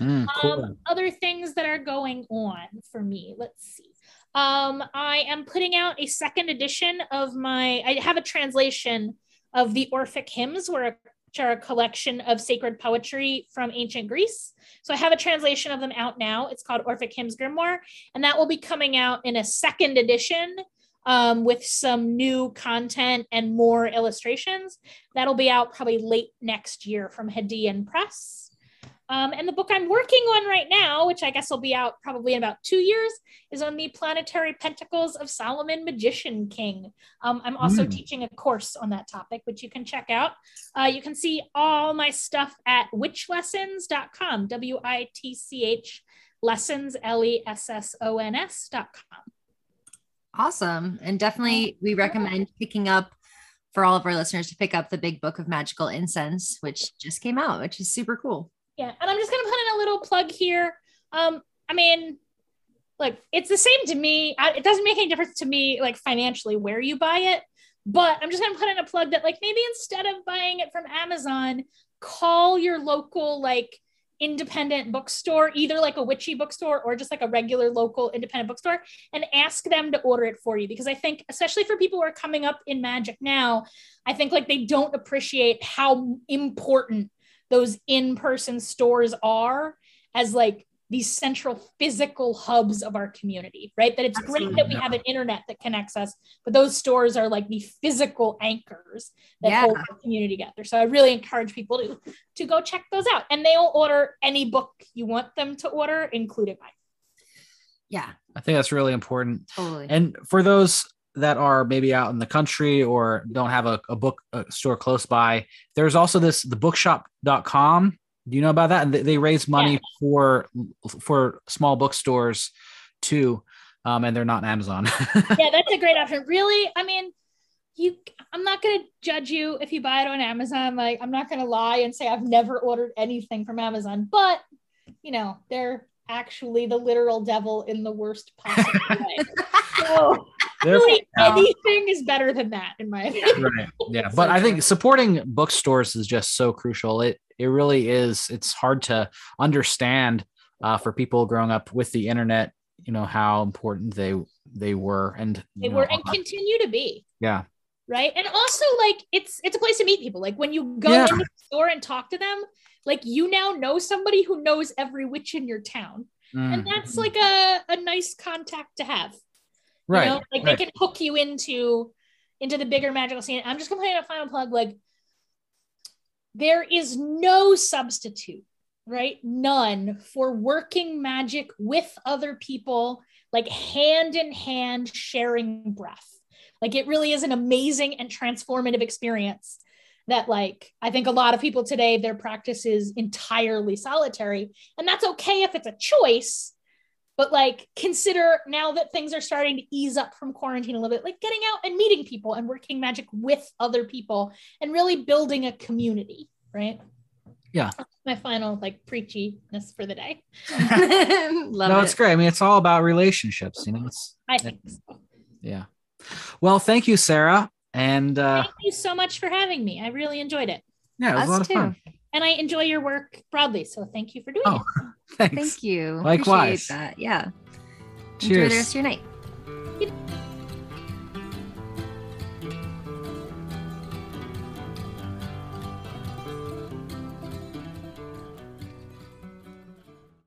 Mm, cool. Um, other things that are going on for me, let's see. Um, I am putting out a second edition of my, I have a translation of the Orphic Hymns, which are a collection of sacred poetry from ancient Greece. So I have a translation of them out now. It's called Orphic Hymns Grimoire, and that will be coming out in a second edition um, with some new content and more illustrations. That'll be out probably late next year from Hadean Press. Um, and the book I'm working on right now, which I guess will be out probably in about two years, is on the Planetary Pentacles of Solomon, Magician King. Um, I'm also mm. teaching a course on that topic, which you can check out. Uh, you can see all my stuff at witch lessons dot com, W I T C H lessons, L E S S O N S dot com. Awesome. And definitely we recommend picking up, for all of our listeners to pick up the Big Book of Magical Incense, which just came out, which is super cool. Yeah, and I'm just going to put in a little plug here. Um, I mean, like, it's the same to me. I, it doesn't make any difference to me, like, financially where you buy it, but I'm just going to put in a plug that, like, maybe instead of buying it from Amazon, call your local, like, independent bookstore, either like a witchy bookstore or just like a regular local independent bookstore, and ask them to order it for you. Because I think, especially for people who are coming up in magic now, I think like they don't appreciate how important those in-person stores are as like these central physical hubs of our community, right? That it's Absolutely. Great that we have an internet that connects us, but those stores are like the physical anchors that yeah. hold our community together. So I really encourage people to, to go check those out, and they'll order any book you want them to order, including mine. Yeah. I think that's really important. Totally. And for those that are maybe out in the country or don't have a, a book a store close by, there's also this, the bookshop dot com. Do you know about that? And they, they raise money yeah. for for small bookstores too, um, and they're not Amazon. Yeah, that's a great option. Really, I mean, you. I'm not going to judge you if you buy it on Amazon. Like, I'm not going to lie and say I've never ordered anything from Amazon, but you know, they're actually the literal devil in the worst possible way. So really, anything is better than that, in my opinion. Right. Yeah, but so I think supporting bookstores is just so crucial. It. It really is. It's hard to understand uh, for people growing up with the internet, you know, how important they they were and they were and continue to be. Yeah. Right. And also, like, it's it's a place to meet people. Like, when you go yeah. into the store and talk to them, like, you now know somebody who knows every witch in your town. Mm. And that's like a, a nice contact to have. Right. You know? Like right. they can hook you into into the bigger magical scene. I'm just gonna play a final plug, like, there is no substitute, right? None for working magic with other people, like hand in hand, sharing breath. Like, it really is an amazing and transformative experience that, like, I think a lot of people today, their practice is entirely solitary, and that's okay if it's a choice, but like, consider now that things are starting to ease up from quarantine a little bit, like getting out and meeting people and working magic with other people and really building a community, right? Yeah. That's my final, like, preachiness for the day. Love no, it. It's great. I mean, it's all about relationships, you know? It's, I think it's, so. Yeah. Well, thank you, Sarah. And uh, thank you so much for having me. I really enjoyed it. Yeah, it was Us a lot too. Of fun. And I enjoy your work broadly, so thank you for doing oh, it. Thanks. Thank you. Likewise. Appreciate that. Yeah. Cheers. Enjoy the rest of your night.